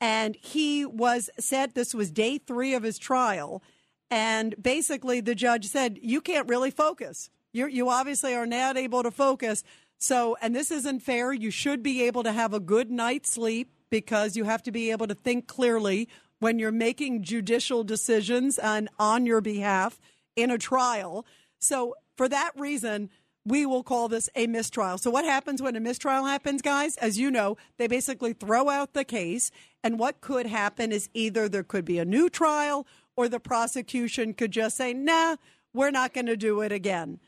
And he was said this was day 3 of his trial. And basically the judge said, you can't really focus. You obviously are not able to focus. So, and this isn't fair. You should be able to have a good night's sleep, because you have to be able to think clearly when you're making judicial decisions and on your behalf in a trial. So for that reason, we will call this a mistrial. So what happens when a mistrial happens, guys? As you know, they basically throw out the case. And what could happen is either there could be a new trial, or the prosecution could just say, nah, we're not going to do it again.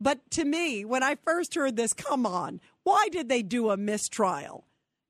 But to me, when I first heard this, come on, why did they do a mistrial?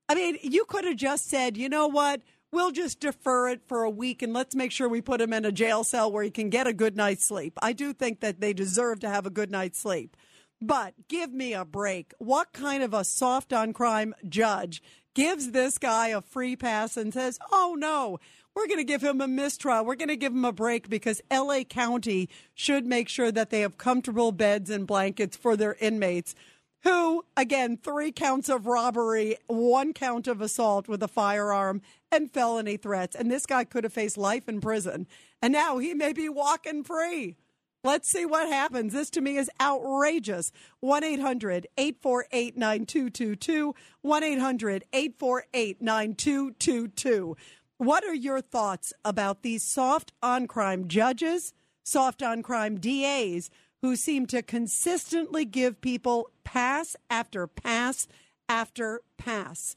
I mean, you could have just said, you know what, we'll just defer it for a week and let's make sure we put him in a jail cell where he can get a good night's sleep. I do think that they deserve to have a good night's sleep. But give me a break. What kind of a soft on crime judge gives this guy a free pass and says, oh, no, we're going to give him a mistrial. We're going to give him a break because L.A. County should make sure that they have comfortable beds and blankets for their inmates who, again, 3 counts of robbery, 1 count of assault with a firearm and felony threats. And this guy could have faced life in prison. And now he may be walking free. Let's see what happens. This, to me, is outrageous. 1-800-848-9222. 1-800-848-9222. What are your thoughts about these soft on crime judges, soft on crime DAs, who seem to consistently give people pass after pass after pass?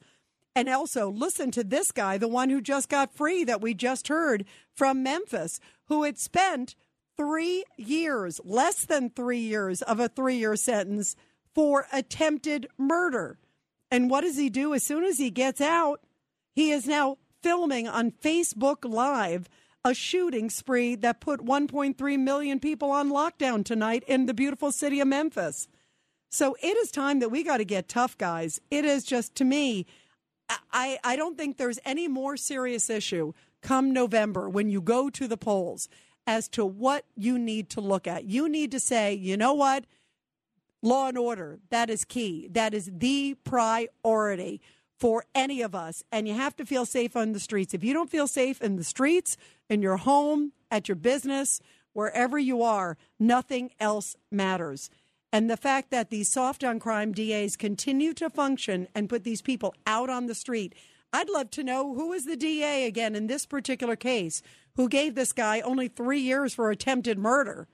And also, listen to this guy, the one who just got free that we just heard from Memphis, who had spent 3 years, less than 3 years of a 3-year sentence for attempted murder. And what does he do? As soon as he gets out, he is now filming on Facebook Live a shooting spree that put 1.3 million people on lockdown tonight in the beautiful city of Memphis. So it is time that we got to get tough, guys. It is just, to me, I don't think there's any more serious issue come November when you go to the polls as to what you need to look at. You need to say, you know what? Law and order, that is key. That is the priority for any of us. And you have to feel safe on the streets. If you don't feel safe in the streets, in your home, at your business, wherever you are, nothing else matters. And the fact that these soft on crime DAs continue to function and put these people out on the street. I'd love to know who is the DA again in this particular case who gave this guy only 3 years for attempted murder.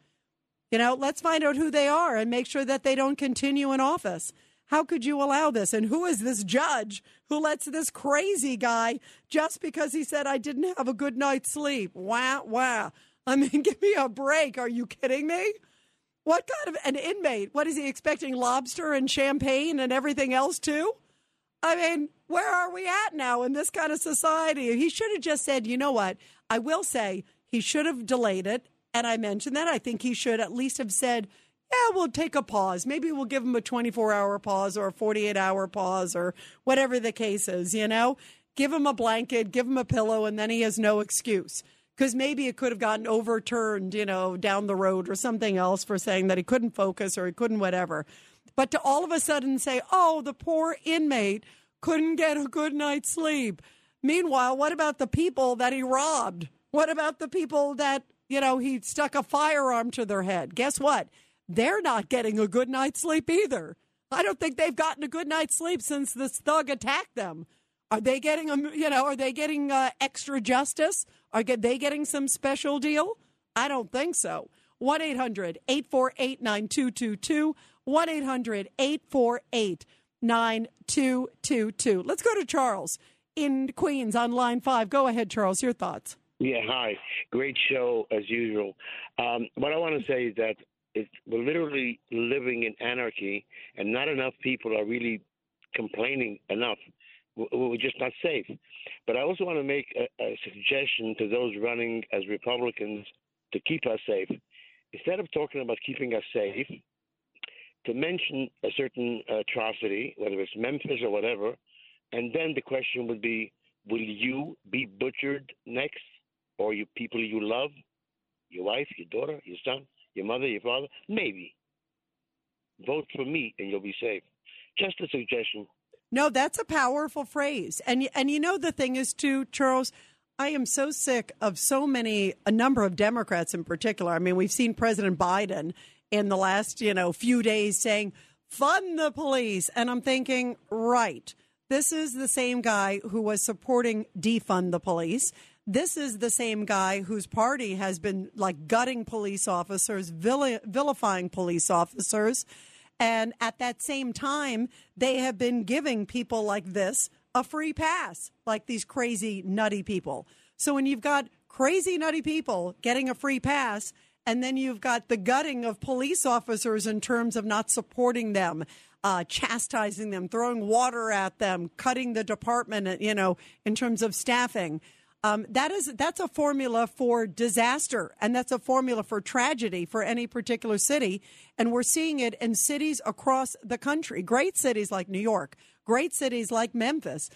You know, let's find out who they are and make sure that they don't continue in office. How could you allow this? And who is this judge who lets this crazy guy just because he said I didn't have a good night's sleep? Wow, wow. I mean, give me a break. Are you kidding me? What kind of an inmate? What is he expecting? Lobster and champagne and everything else, too? I mean, where are we at now in this kind of society? He should have just said, you know what? I will say he should have delayed it. And I mentioned that. I think he should at least have said, yeah, we'll take a pause. Maybe we'll give him a 24-hour pause or a 48-hour pause or whatever the case is, you know. Give him a blanket, give him a pillow, and then he has no excuse. Because maybe it could have gotten overturned, you know, down the road or something else for saying that he couldn't focus or he couldn't whatever. But to all of a sudden say, oh, the poor inmate couldn't get a good night's sleep. Meanwhile, what about the people that he robbed? What about the people that, you know, he stuck a firearm to their head? Guess what? They're not getting a good night's sleep either. I don't think they've gotten a good night's sleep since this thug attacked them. Are they getting, you know, are they getting extra justice? Are they getting some special deal? I don't think so. 1-800-848-9222. 1-800-848-9222. Let's go to Charles in Queens on line 5. Go ahead, Charles. Your thoughts. Yeah, hi. Great show as usual. What I want to say is that we're literally living in anarchy, and not enough people are really complaining enough. We're just not safe. But I also want to make a suggestion to those running as Republicans to keep us safe. Instead of talking about keeping us safe, to mention a certain atrocity, whether it's Memphis or whatever, and then the question would be, will you be butchered next, or you people you love, your wife, your daughter, your son, your mother, your father? Maybe. Vote for me and you'll be safe. Just a suggestion. No, that's a powerful phrase. And you know, the thing is, too, Charles, I am so sick of a number of Democrats in particular. I mean, we've seen President Biden in the last, you know, few days saying, fund the police. And I'm thinking, right, this is the same guy who was supporting defund the police. This is the same guy whose party has been, like, gutting police officers, vilifying police officers. And at that same time, they have been giving people like this a free pass like these crazy, nutty people. So when you've got crazy, nutty people getting a free pass, and then you've got the gutting of police officers in terms of not supporting them, chastising them, throwing water at them, cutting the department, you know, in terms of staffing. That's a formula for disaster, and that's a formula for tragedy for any particular city. And we're seeing it in cities across the country, great cities like New York, great cities like Memphis,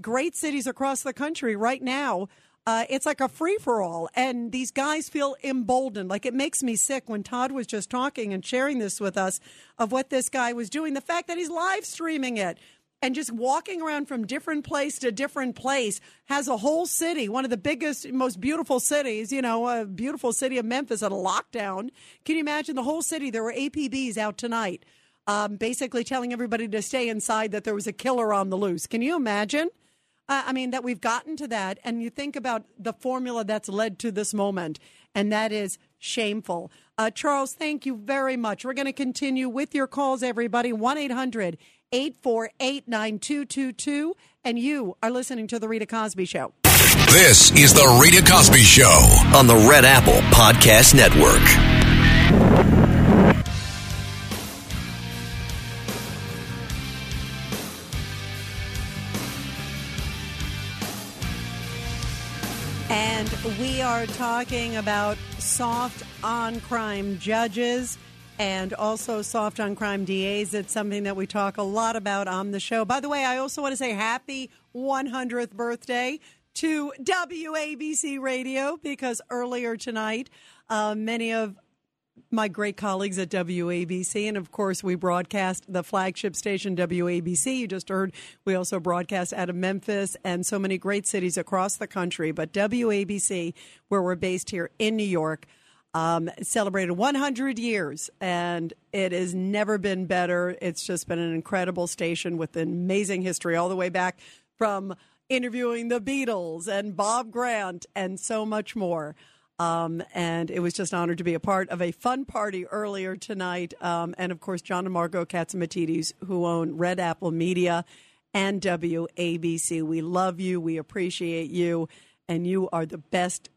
great cities across the country right now. It's like a free-for-all, and these guys feel emboldened. Like, it makes me sick when Todd was just talking and sharing this with us of what this guy was doing, the fact that he's live streaming it and just walking around from different place to different place, has a whole city, one of the biggest, most beautiful cities, you know, a beautiful city of Memphis at a lockdown. Can you imagine the whole city? There were APBs out tonight basically telling everybody to stay inside, that there was a killer on the loose. Can you imagine? I mean, that we've gotten to that, and you think about the formula that's led to this moment, and that is shameful. Charles, thank you very much. We're going to continue with your calls, everybody. 1-800-848-9222, and you are listening to The Rita Cosby Show. This is The Rita Cosby Show on the Red Apple Podcast Network. And we are talking about soft on crime judges and also soft on crime DAs. It's something that we talk a lot about on the show. By the way, I also want to say happy 100th birthday to WABC Radio, because earlier tonight, many of my great colleagues at WABC, and of course we broadcast the flagship station WABC, you just heard, we also broadcast out of Memphis and so many great cities across the country, but WABC, where we're based here in New York, celebrated 100 years, and it has never been better. It's just been an incredible station with an amazing history all the way back from interviewing the Beatles and Bob Grant and so much more. And it was just an honor to be a part of a fun party earlier tonight. And, of course, John and Margot Katsimatidis, who own Red Apple Media and WABC. We love you. We appreciate you. And you are the best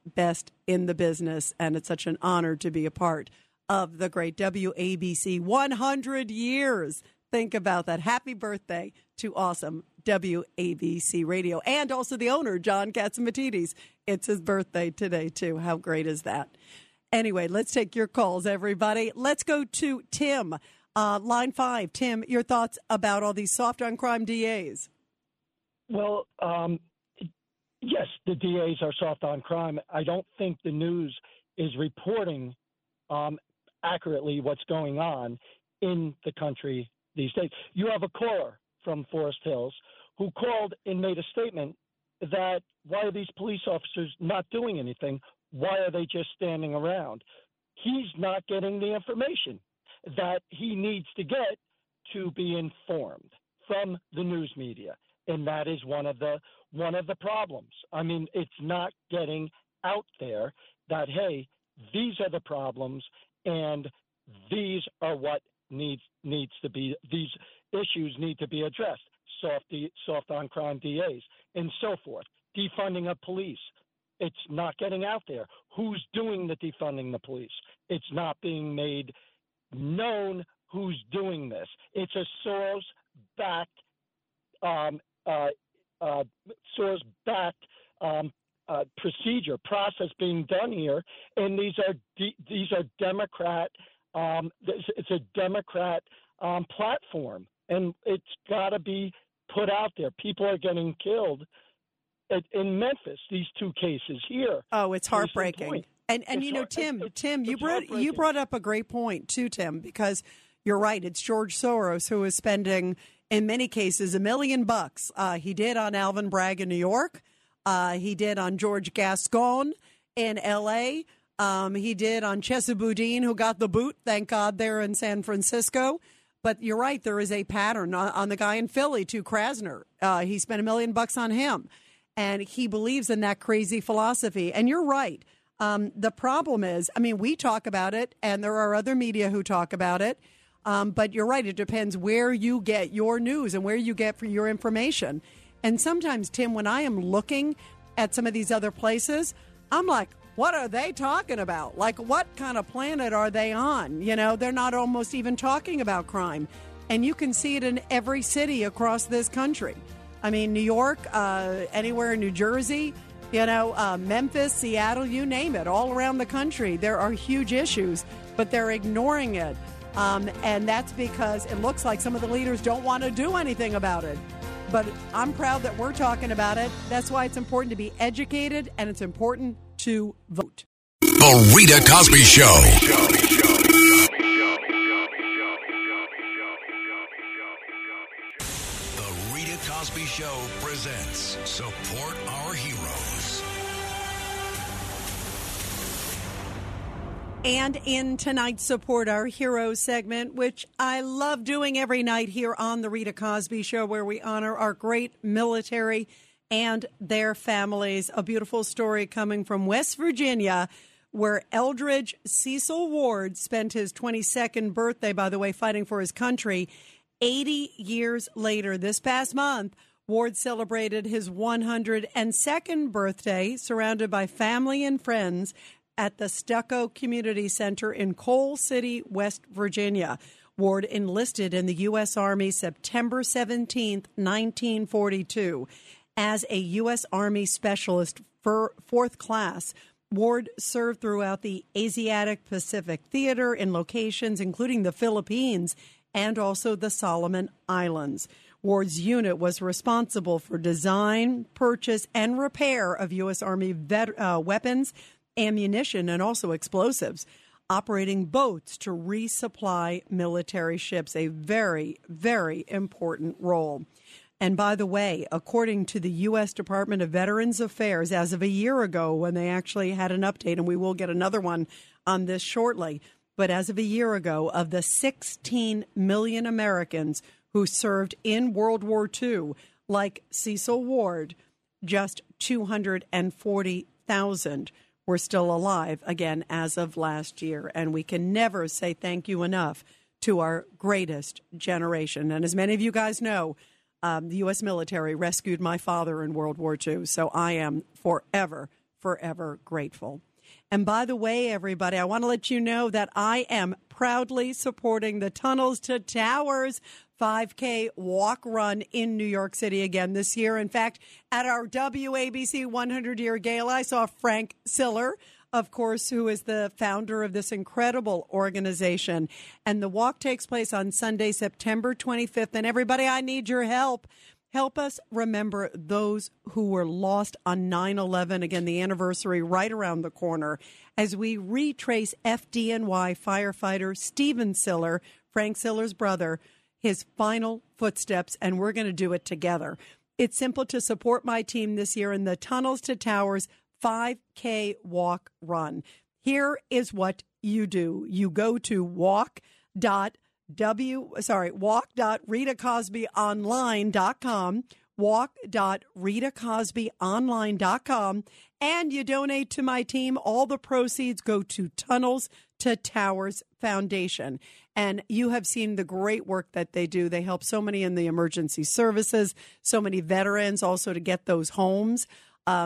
in the business. And it's such an honor to be a part of the great WABC. 100 years. Think about that. Happy birthday to awesome WABC Radio, and also the owner, John Katsimatidis. It's his birthday today, too. How great is that? Anyway, let's take your calls, everybody. Let's go to Tim, line 5. Tim, your thoughts about all these soft on crime DAs? Well, yes, the DAs are soft on crime. I don't think the news is reporting accurately what's going on in the country these days. You have a caller from Forest Hills who called and made a statement that why are these police officers not doing anything? Why are they just standing around? He's not getting the information that he needs to get to be informed from the news media. And that is one of the problems. I mean, it's not getting out there that, hey, these are the problems and these are what needs to be, these issues need to be addressed. Soft on crime DAs and so forth. Defunding of police. It's not getting out there. Who's doing the defunding the police? It's not being made known who's doing this. It's a Soros-backed procedure, process being done here. And these are Democrat. It's a Democrat platform, and it's got to be put out there. People are getting killed in Memphis. These two cases here. Oh, it's heartbreaking. And you know, Tim, you brought up a great point too, Tim, because you're right. It's George Soros who is spending, in many cases, $1 million. He did on Alvin Bragg in New York. He did on George Gascon in L.A. He did on Chesa Boudin, who got the boot, thank God, there in San Francisco. But you're right, there is a pattern on the guy in Philly, too, Krasner. He spent $1 million on him, and he believes in that crazy philosophy. And you're right. The problem is, I mean, we talk about it, and there are other media who talk about it. But you're right, it depends where you get your news and where you get for your information. And sometimes, Tim, when I am looking at some of these other places, I'm like, what are they talking about? Like, what kind of planet are they on? You know, they're not almost even talking about crime. And you can see it in every city across this country. I mean, New York, anywhere in New Jersey, you know, Memphis, Seattle, you name it, all around the country. There are huge issues, but they're ignoring it. And that's because it looks like some of the leaders don't want to do anything about it. But I'm proud that we're talking about it. That's why it's important to be educated, and it's important to vote. The Rita Cosby Show. Cosby Show presents Support Our Heroes. And in tonight's Support Our Heroes segment, which I love doing every night here on the Rita Cosby Show, where we honor our great military and their families. A beautiful story coming from West Virginia, where Eldridge Cecil Ward spent his 22nd birthday, by the way, fighting for his country. 80 years later, this past month, Ward celebrated his 102nd birthday, surrounded by family and friends at the Stucco Community Center in Coal City, West Virginia. Ward enlisted in the U.S. Army September 17, 1942. As a U.S. Army Specialist for 4th Class, Ward served throughout the Asiatic Pacific Theater in locations including the Philippines and also the Solomon Islands. Ward's unit was responsible for design, purchase, and repair of U.S. Army weapons, ammunition, and also explosives, operating boats to resupply military ships, a very, very important role. And by the way, according to the U.S. Department of Veterans Affairs, as of a year ago when they actually had an update, and we will get another one on this shortly, but as of a year ago, of the 16 million Americans who served in World War II, like Cecil Ward, just 240,000 were still alive, again, as of last year. And we can never say thank you enough to our greatest generation. And as many of you guys know, the U.S. military rescued my father in World War II, so I am forever, forever grateful. And by the way, everybody, I want to let you know that I am proudly supporting the Tunnels to Towers 5K walk run in New York City again this year. In fact, at our WABC 100-year gala, I saw Frank Siller, of course, who is the founder of this incredible organization. And the walk takes place on Sunday, September 25th. And everybody, I need your help. Help us remember those who were lost on 9/11, again, the anniversary right around the corner, as we retrace FDNY firefighter Stephen Siller, Frank Siller's brother, his final footsteps, and we're going to do it together. It's simple to support my team this year in the Tunnels to Towers 5K walk run. Here is what you do. You go to walk.ritacosbyonline.com, walk.ritacosbyonline.com, and you donate to my team. All the proceeds go to Tunnels to Towers Foundation. And you have seen the great work that they do. They help so many in the emergency services, so many veterans also to get those homes.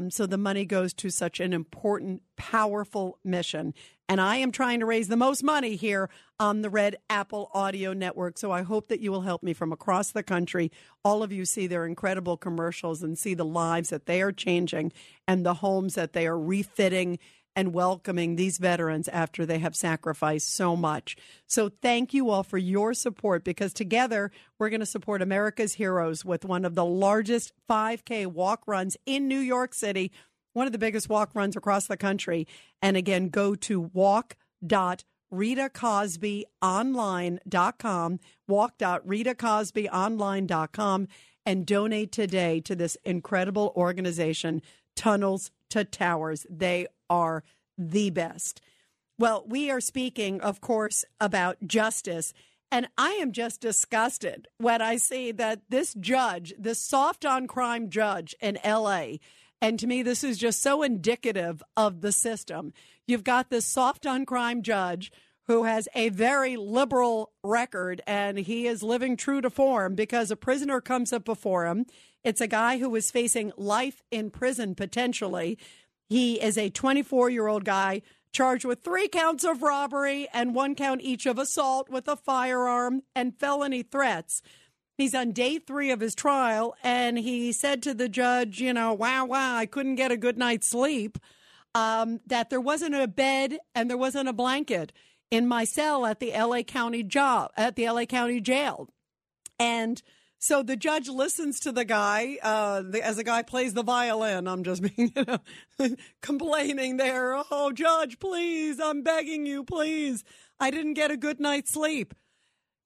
So the money goes to such an important, powerful mission. And I am trying to raise the most money here on the Red Apple Audio Network. So I hope that you will help me from across the country. All of you see their incredible commercials and see the lives that they are changing and the homes that they are refitting and welcoming these veterans after they have sacrificed so much. So thank you all for your support, because together we're going to support America's heroes with one of the largest 5K walk runs in New York City, one of the biggest walk runs across the country. And again, go to walk.ritacosbyonline.com, walk.ritacosbyonline.com, and donate today to this incredible organization, Tunnels to Towers. They are the best. Well, we are speaking, of course, about justice. And I am just disgusted when I see that this judge, this soft on crime judge in L.A., and to me, this is just so indicative of the system. You've got this soft on crime judge who has a very liberal record, and he is living true to form because a prisoner comes up before him. It's a guy who was facing life in prison, potentially. He is a 24-year-old guy charged with 3 counts of robbery and 1 count each of assault with a firearm and felony threats. He's on day 3 of his trial, and he said to the judge, you know, wow, I couldn't get a good night's sleep, that there wasn't a bed and there wasn't a blanket in my cell at the LA County jail. And so the judge listens to the guy as the guy plays the violin. I'm just being, complaining there. Oh, judge, please, I'm begging you, please. I didn't get a good night's sleep.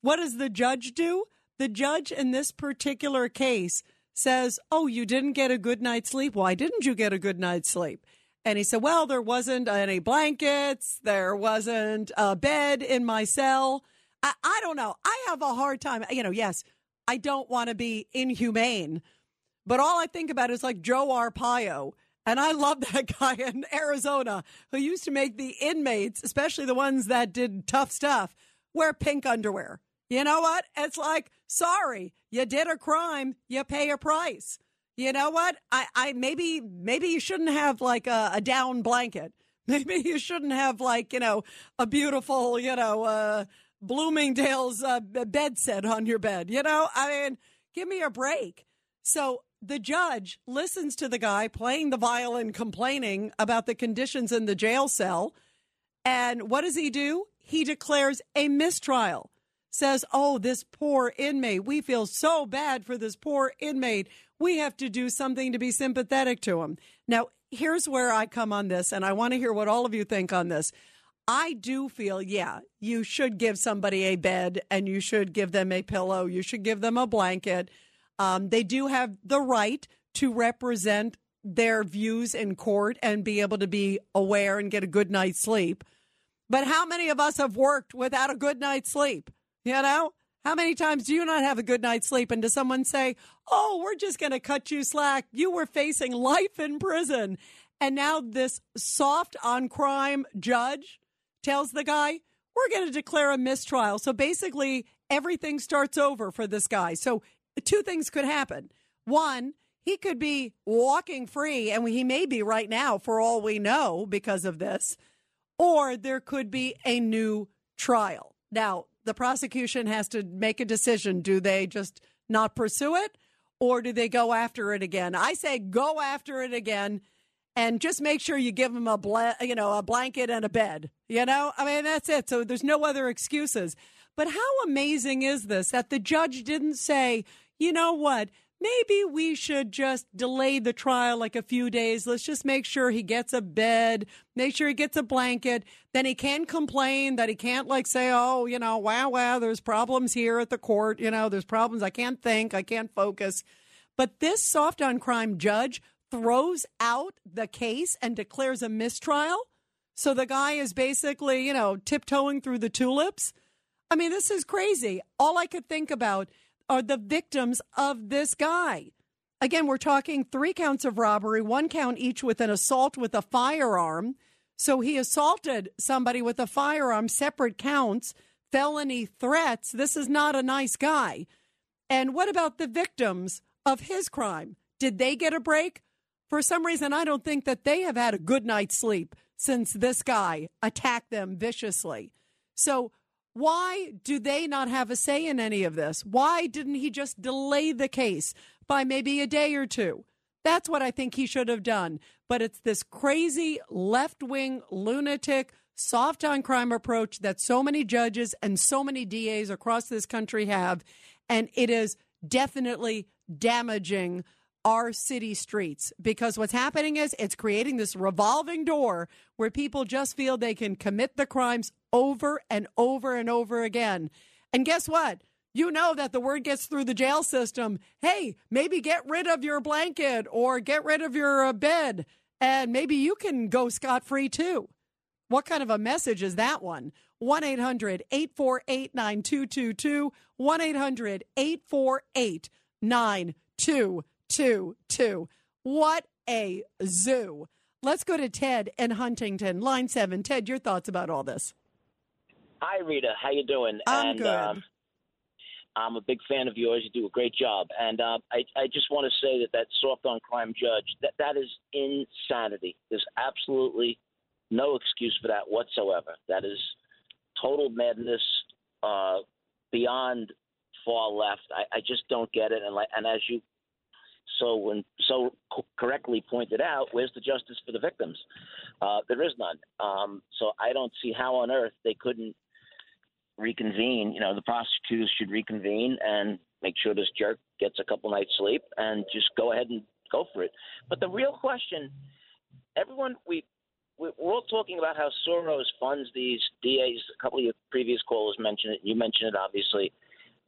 What does the judge do? The judge in this particular case says, oh, you didn't get a good night's sleep. Why didn't you get a good night's sleep? And he said, well, there wasn't any blankets. There wasn't a bed in my cell. I don't know. I have a hard time. You know, yes, I don't want to be inhumane, but all I think about is like Joe Arpaio. And I love that guy in Arizona who used to make the inmates, especially the ones that did tough stuff, wear pink underwear. You know what? It's like, sorry, you did a crime, you pay a price. You know what? Maybe you shouldn't have like a down blanket. Maybe you shouldn't have like, you know, a beautiful, you know, Bloomingdale's bed set on your bed. You know, I mean, give me a break. So the judge listens to the guy playing the violin, complaining about the conditions in the jail cell. And what does he do? He declares a mistrial. Says, oh, this poor inmate. We feel so bad for this poor inmate. We have to do something to be sympathetic to him. Now, here's where I come on this, and I want to hear what all of you think on this. I do feel, yeah, you should give somebody a bed and you should give them a pillow. You should give them a blanket. They do have the right to represent their views in court and be able to be aware and get a good night's sleep. But how many of us have worked without a good night's sleep? You know, how many times do you not have a good night's sleep? And does someone say, oh, we're just going to cut you slack. You were facing life in prison. And now this soft on crime judge tells the guy, we're going to declare a mistrial. So basically, everything starts over for this guy. So 2 things could happen. 1, he could be walking free, and he may be right now for all we know because of this, or there could be a new trial. Now, the prosecution has to make a decision. Do they just not pursue it, or do they go after it again? I say go after it again, and just make sure you give them a blanket and a bed. You know, I mean, that's it. So there's no other excuses. But how amazing is this that the judge didn't say, you know what, maybe we should just delay the trial like a few days. Let's just make sure he gets a bed, make sure he gets a blanket. Then he can complain that he can't like say, oh, you know, wow, there's problems here at the court. You know, there's problems. I can't think. I can't focus. But this soft on crime judge throws out the case and declares a mistrial. So the guy is basically, you know, tiptoeing through the tulips. I mean, this is crazy. All I could think about are the victims of this guy. Again, we're talking 3 counts of robbery, 1 count each with an assault with a firearm. So he assaulted somebody with a firearm, separate counts, felony threats. This is not a nice guy. And what about the victims of his crime? Did they get a break? For some reason, I don't think that they have had a good night's sleep since this guy attacked them viciously. So why do they not have a say in any of this? Why didn't he just delay the case by maybe a day or 2? That's what I think he should have done. But it's this crazy left-wing lunatic soft on crime approach that so many judges and so many DAs across this country have. And it is definitely damaging our city streets, because what's happening is it's creating this revolving door where people just feel they can commit the crimes over and over and over again. And guess what? You know that the word gets through the jail system. Hey, maybe get rid of your blanket or get rid of your bed, and maybe you can go scot-free too. What kind of a message is that one? 1-800-848-9222, 1-800-848-9222. What a zoo. Let's go to Ted in Huntington, line 7. Ted, your thoughts about all this? Hi, Rita. How you doing? I'm good. I'm a big fan of yours. You do a great job. And I just want to say that soft on crime judge, that is insanity. There's absolutely no excuse for that whatsoever. That is total madness beyond far left. I just don't get it. And as you so correctly pointed out, where's the justice for the victims? There is none. So I don't see how on earth they couldn't reconvene. You know, the prosecutors should reconvene and make sure this jerk gets a couple nights sleep and just go ahead and go for it. But the real question, everyone, we're all talking about how Soros funds these DAs. A couple of your previous callers mentioned it. You mentioned it, obviously.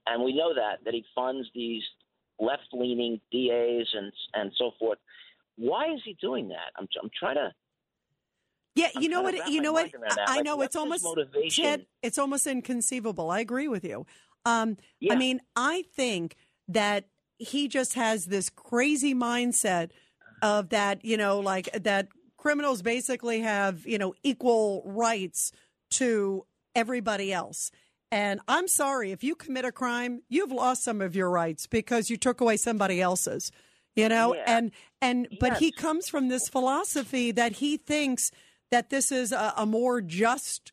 And we know that he funds these left-leaning DAs and so forth. Why is he doing that? I'm trying to. Yeah, you know what? I know it's almost, Ted, it's almost inconceivable. I agree with you. Yeah. I mean, I think that he just has this crazy mindset of that, you know, like that criminals basically have, you know, equal rights to everybody else. And I'm sorry, if you commit a crime, you've lost some of your rights because you took away somebody else's, you know, yeah. And yes. But he comes from this philosophy that he thinks that this is a more just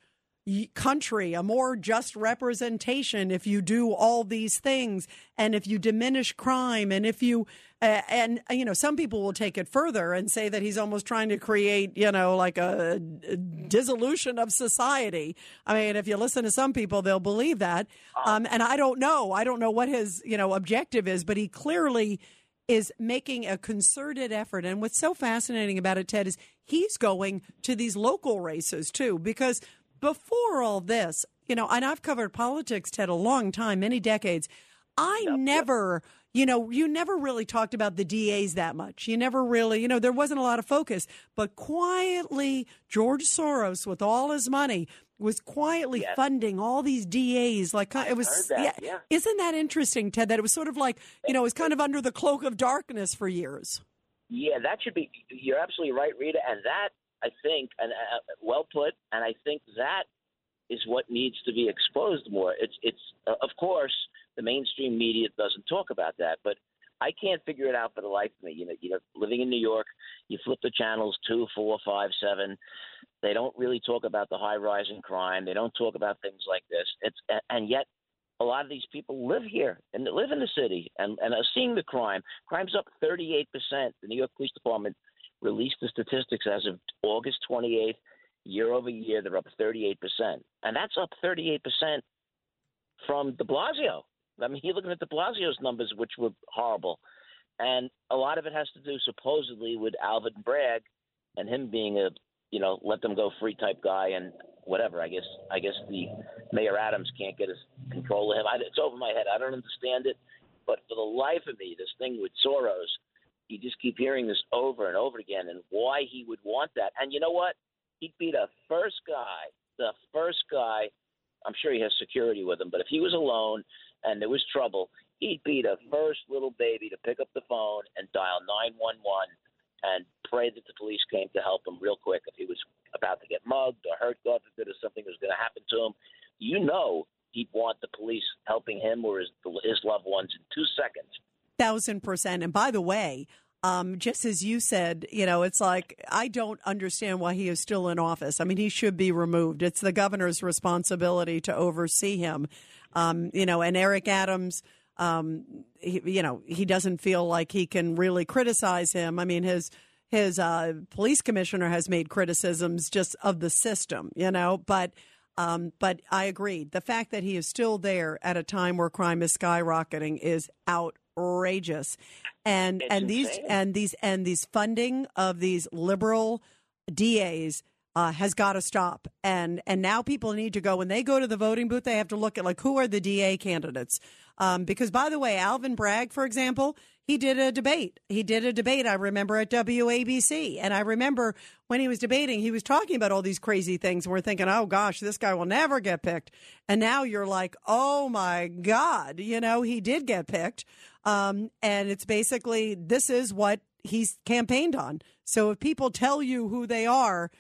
country, a more just representation if you do all these things and if you diminish crime and if you and, you know, some people will take it further and say that he's almost trying to create, you know, like a dissolution of society. I mean, if you listen to some people, they'll believe that. And I don't know. I don't know what his, you know, objective is, but he clearly is making a concerted effort. And what's so fascinating about it, Ted, is he's going to these local races, too, because before all this, you know, and I've covered politics, Ted, a long time, many decades. I never. You know, you never really talked about the DAs that much. You never really, you know, there wasn't a lot of focus. But quietly, George Soros, with all his money, was quietly funding all these DAs. Like it was, yeah. Isn't that interesting, Ted? That it was sort of like, you know, it was kind of under the cloak of darkness for years. Yeah, that should be. You're absolutely right, Rita. And that, I think, and well put. And I think that is what needs to be exposed more. It's of course. The mainstream media doesn't talk about that, but I can't figure it out for the life of me. You know, living in New York, you flip the channels 2, 4, 5, 7. They don't really talk about the high rise in crime. They don't talk about things like this. And yet, a lot of these people live here and live in the city and are seeing the crime. Crime's up 38%. The New York Police Department released the statistics as of August 28th. Year over year, they're up 38%, and that's up 38% from De Blasio. I mean, you're looking at de Blasio's numbers, which were horrible. And a lot of it has to do, supposedly, with Alvin Bragg and him being a, you know, let them go free type guy and whatever. I guess the Mayor Adams can't get his control of him. It's over my head. I don't understand it. But for the life of me, this thing with Soros, you just keep hearing this over and over again and why he would want that. And you know what? He'd be the first guy. I'm sure he has security with him, but if he was alone and there was trouble, he'd be the first little baby to pick up the phone and dial 911 and pray that the police came to help him real quick if he was about to get mugged or hurt, God forbid, or something was going to happen to him. You know he'd want the police helping him or his loved ones in 2 seconds. 1,000%. And by the way, just as you said, you know, it's like I don't understand why he is still in office. I mean, he should be removed. It's the governor's responsibility to oversee him. You know, and Eric Adams, he doesn't feel like he can really criticize him. I mean, his police commissioner has made criticisms just of the system, you know, but I agree. The fact that he is still there at a time where crime is skyrocketing is outrageous. And these funding of these liberal DAs has got to stop. And now people need to go, when they go to the voting booth, they have to look at, like, who are the DA candidates? Because, by the way, Alvin Bragg, for example, he did a debate, I remember, at WABC. And I remember when he was debating, he was talking about all these crazy things. And we're thinking, oh, gosh, this guy will never get picked. And now you're like, oh, my God, you know, he did get picked. And it's basically, this is what he's campaigned on. So if people tell you who they are,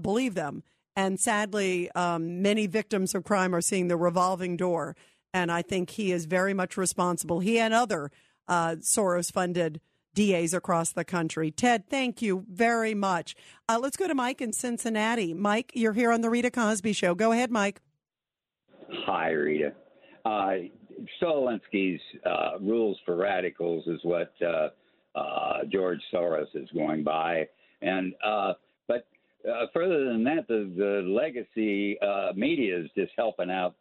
believe them. And sadly, many victims of crime are seeing the revolving door. And I think he is very much responsible. He and other Soros-funded DAs across the country. Ted, thank you very much. Let's go to Mike in Cincinnati. Mike, you're here on the Rita Cosby Show. Go ahead, Mike. Hi, Rita. Solinsky's rules for radicals is what George Soros is going by. And but further than that, the legacy media is just helping out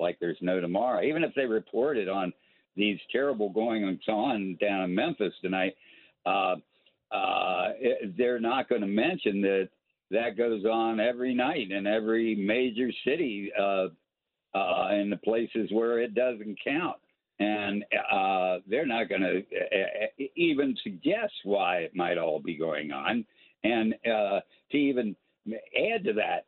like there's no tomorrow. Even if they reported on these terrible goings-on down in Memphis tonight, they're not going to mention that goes on every night in every major city in the places where it doesn't count. And they're not going to even suggest why it might all be going on. And to even add to that,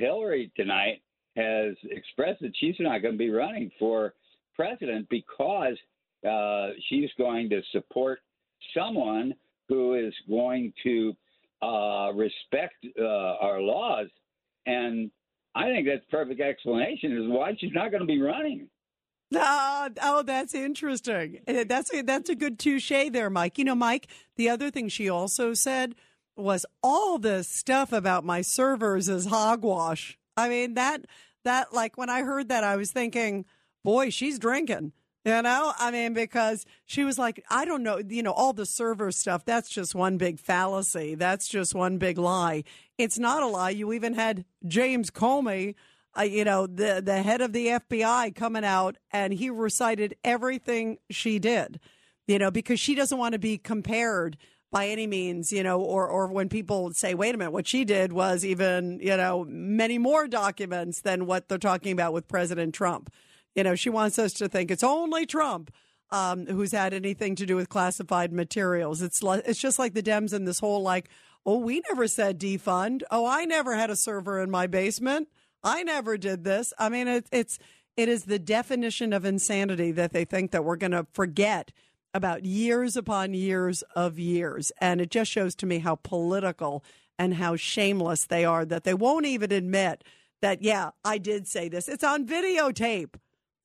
Hillary tonight has expressed that she's not going to be running for president because she's going to support someone who is going to respect our laws. And I think that's perfect explanation is why she's not going to be running. Oh, that's interesting. That's a good touche there, Mike. You know, Mike, the other thing she also said was all this stuff about my servers is hogwash. I mean, that like when I heard that, I was thinking, boy, she's drinking, you know, I mean, because she was like, I don't know, you know, all the server stuff, that's just one big fallacy. That's just one big lie. It's not a lie. You even had James Comey, you know, the head of the FBI coming out and he recited everything she did, you know, because she doesn't want to be compared by any means, you know, or when people say, wait a minute, what she did was even, you know, many more documents than what they're talking about with President Trump. You know, she wants us to think it's only Trump who's had anything to do with classified materials. It's just like the Dems in this whole like, oh, we never said defund. Oh, I never had a server in my basement. I never did this. I mean, it is the definition of insanity that they think that we're going to forget about years upon years of years. And it just shows to me how political and how shameless they are that they won't even admit that, yeah, I did say this. It's on videotape.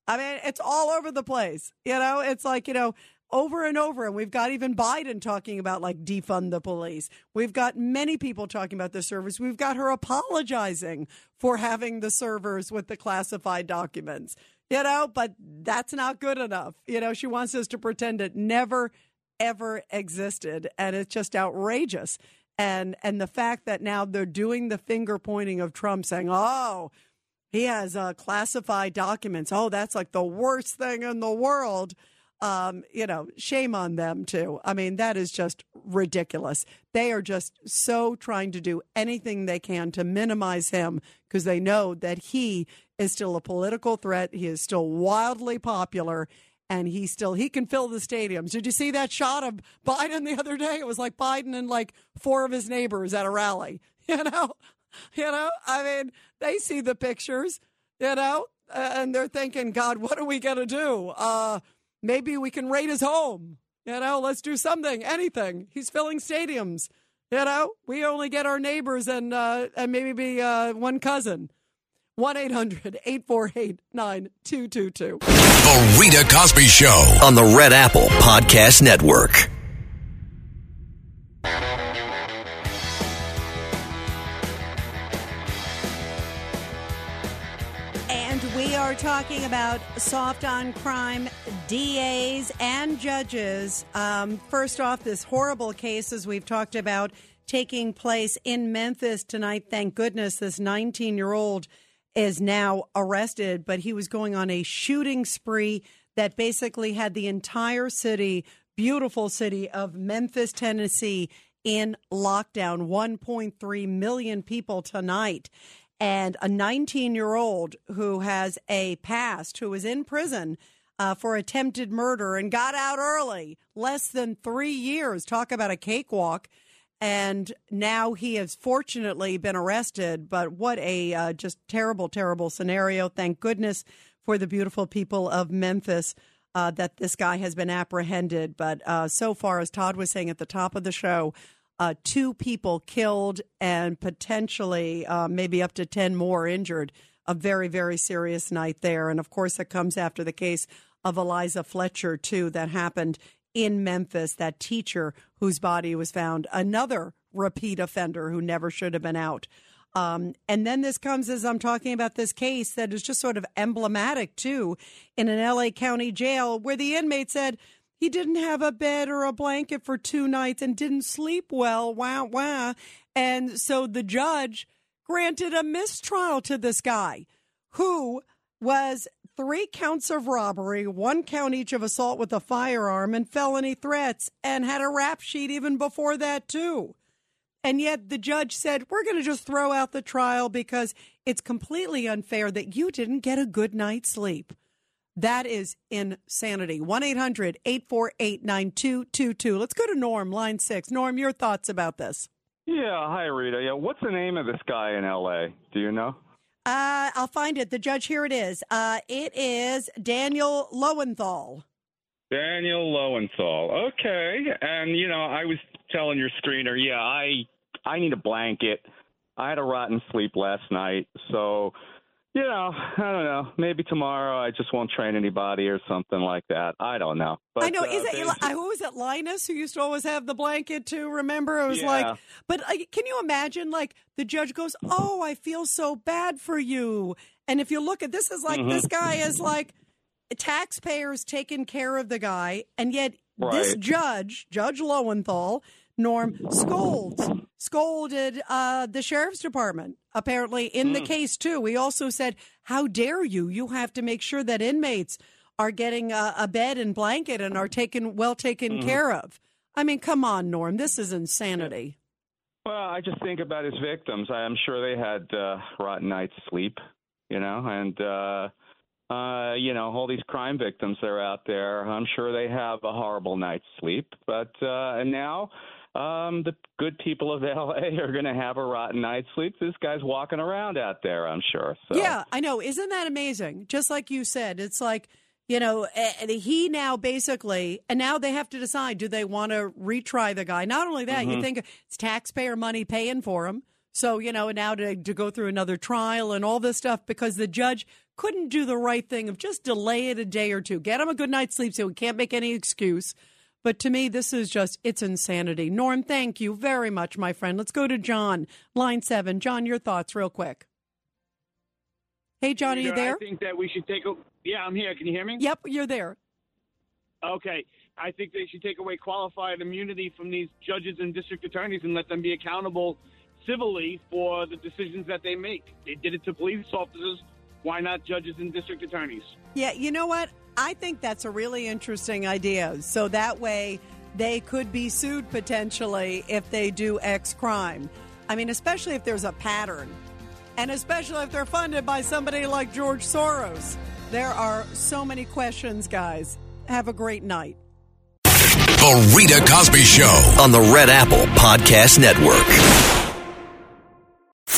I mean, it's all over the place. You know, it's like, you know, over and over. And we've got even Biden talking about like defund the police. We've got many people talking about the servers. We've got her apologizing for having the servers with the classified documents, you know, but that's not good enough. You know, she wants us to pretend it never, ever existed. And it's just outrageous. And the fact that now they're doing the finger pointing of Trump saying, oh, he has classified documents. Oh, that's like the worst thing in the world. You know, shame on them, too. I mean, that is just ridiculous. They are just so trying to do anything they can to minimize him because they know that he is still a political threat. He is still wildly popular and he can fill the stadiums. Did you see that shot of Biden the other day? It was like Biden and like four of his neighbors at a rally, you know? You know, I mean, they see the pictures, you know, and they're thinking, God, what are we going to do? Maybe we can raid his home. You know, let's do something, anything. He's filling stadiums. You know, we only get our neighbors and maybe one cousin. 1-800-848-9222. The Rita Cosby Show on the Red Apple Podcast Network. We're talking about soft on crime DAs and judges. First off, this horrible case, as we've talked about, taking place in Memphis tonight. Thank goodness this 19-year-old is now arrested, but he was going on a shooting spree that basically had the entire city, beautiful city of Memphis, Tennessee, in lockdown. 1.3 million people tonight. And a 19-year-old who has a past, who was in prison for attempted murder and got out early, less than 3 years. Talk about a cakewalk. And now he has fortunately been arrested. But what a just terrible, terrible scenario. Thank goodness for the beautiful people of Memphis that this guy has been apprehended. But so far, as Todd was saying at the top of the show, two people killed and potentially maybe up to 10 more injured a very, very serious night there. And, of course, it comes after the case of Eliza Fletcher, too, that happened in Memphis, that teacher whose body was found, another repeat offender who never should have been out. And then this comes as I'm talking about this case that is just sort of emblematic, too, in an L.A. County jail where the inmate said he didn't have a bed or a blanket for 2 nights and didn't sleep well. Wow, wow. And so the judge granted a mistrial to this guy who was 3 counts of robbery, 1 count each of assault with a firearm and felony threats, and had a rap sheet even before that, too. And yet the judge said, we're going to just throw out the trial because it's completely unfair that you didn't get a good night's sleep. That is insanity. 1-800-848-9222. Let's go to Norm, line 6. Norm, your thoughts about this. Yeah. Hi, Rita. Yeah. What's the name of this guy in L.A.? Do you know? I'll find it. The judge, here it is. It is Daniel Lowenthal. Daniel Lowenthal. Okay. And, you know, I was telling your screener, yeah, I need a blanket. I had a rotten sleep last night. So, you know, I don't know. Maybe tomorrow I just won't train anybody or something like that. I don't know. But, I know. Is it who was it? Linus, who used to always have the blanket too. Remember, it was like. But can you imagine? Like the judge goes, "Oh, I feel so bad for you." And if you look at this, is like this guy is like taxpayers taking care of the guy, and yet this judge, Judge Lowenthal, Norm, scolded the sheriff's department, apparently, in the case, too. He also said, how dare you? You have to make sure that inmates are getting a bed and blanket and are well taken care of. I mean, come on, Norm. This is insanity. Well, I just think about his victims. I'm sure they had rotten nights' sleep, you know, and, you know, all these crime victims that are out there, I'm sure they have a horrible night's sleep. But and now the good people of L.A. are going to have a rotten night's sleep. This guy's walking around out there, I'm sure. So. Yeah, I know. Isn't that amazing? Just like you said, it's like, you know, he now basically, and now they have to decide, do they want to retry the guy? Not only that, you think it's taxpayer money paying for him. So, you know, now to go through another trial and all this stuff because the judge couldn't do the right thing of just delay it a day or two. Get him a good night's sleep so we can't make any excuse. But to me, this is just, it's insanity. Norm, thank you very much, my friend. Let's go to John, line 7. John, your thoughts real quick. Hey, John, are you there? I think that we should yeah, I'm here. Can you hear me? Yep, you're there. Okay. I think they should take away qualified immunity from these judges and district attorneys and let them be accountable civilly for the decisions that they make. They did it to police officers. Why not judges and district attorneys? Yeah, you know what? I think that's a really interesting idea. So that way they could be sued potentially if they do X crime. I mean, especially if there's a pattern. And especially if they're funded by somebody like George Soros. There are so many questions, guys. Have a great night. The Rita Cosby Show on the Red Apple Podcast Network.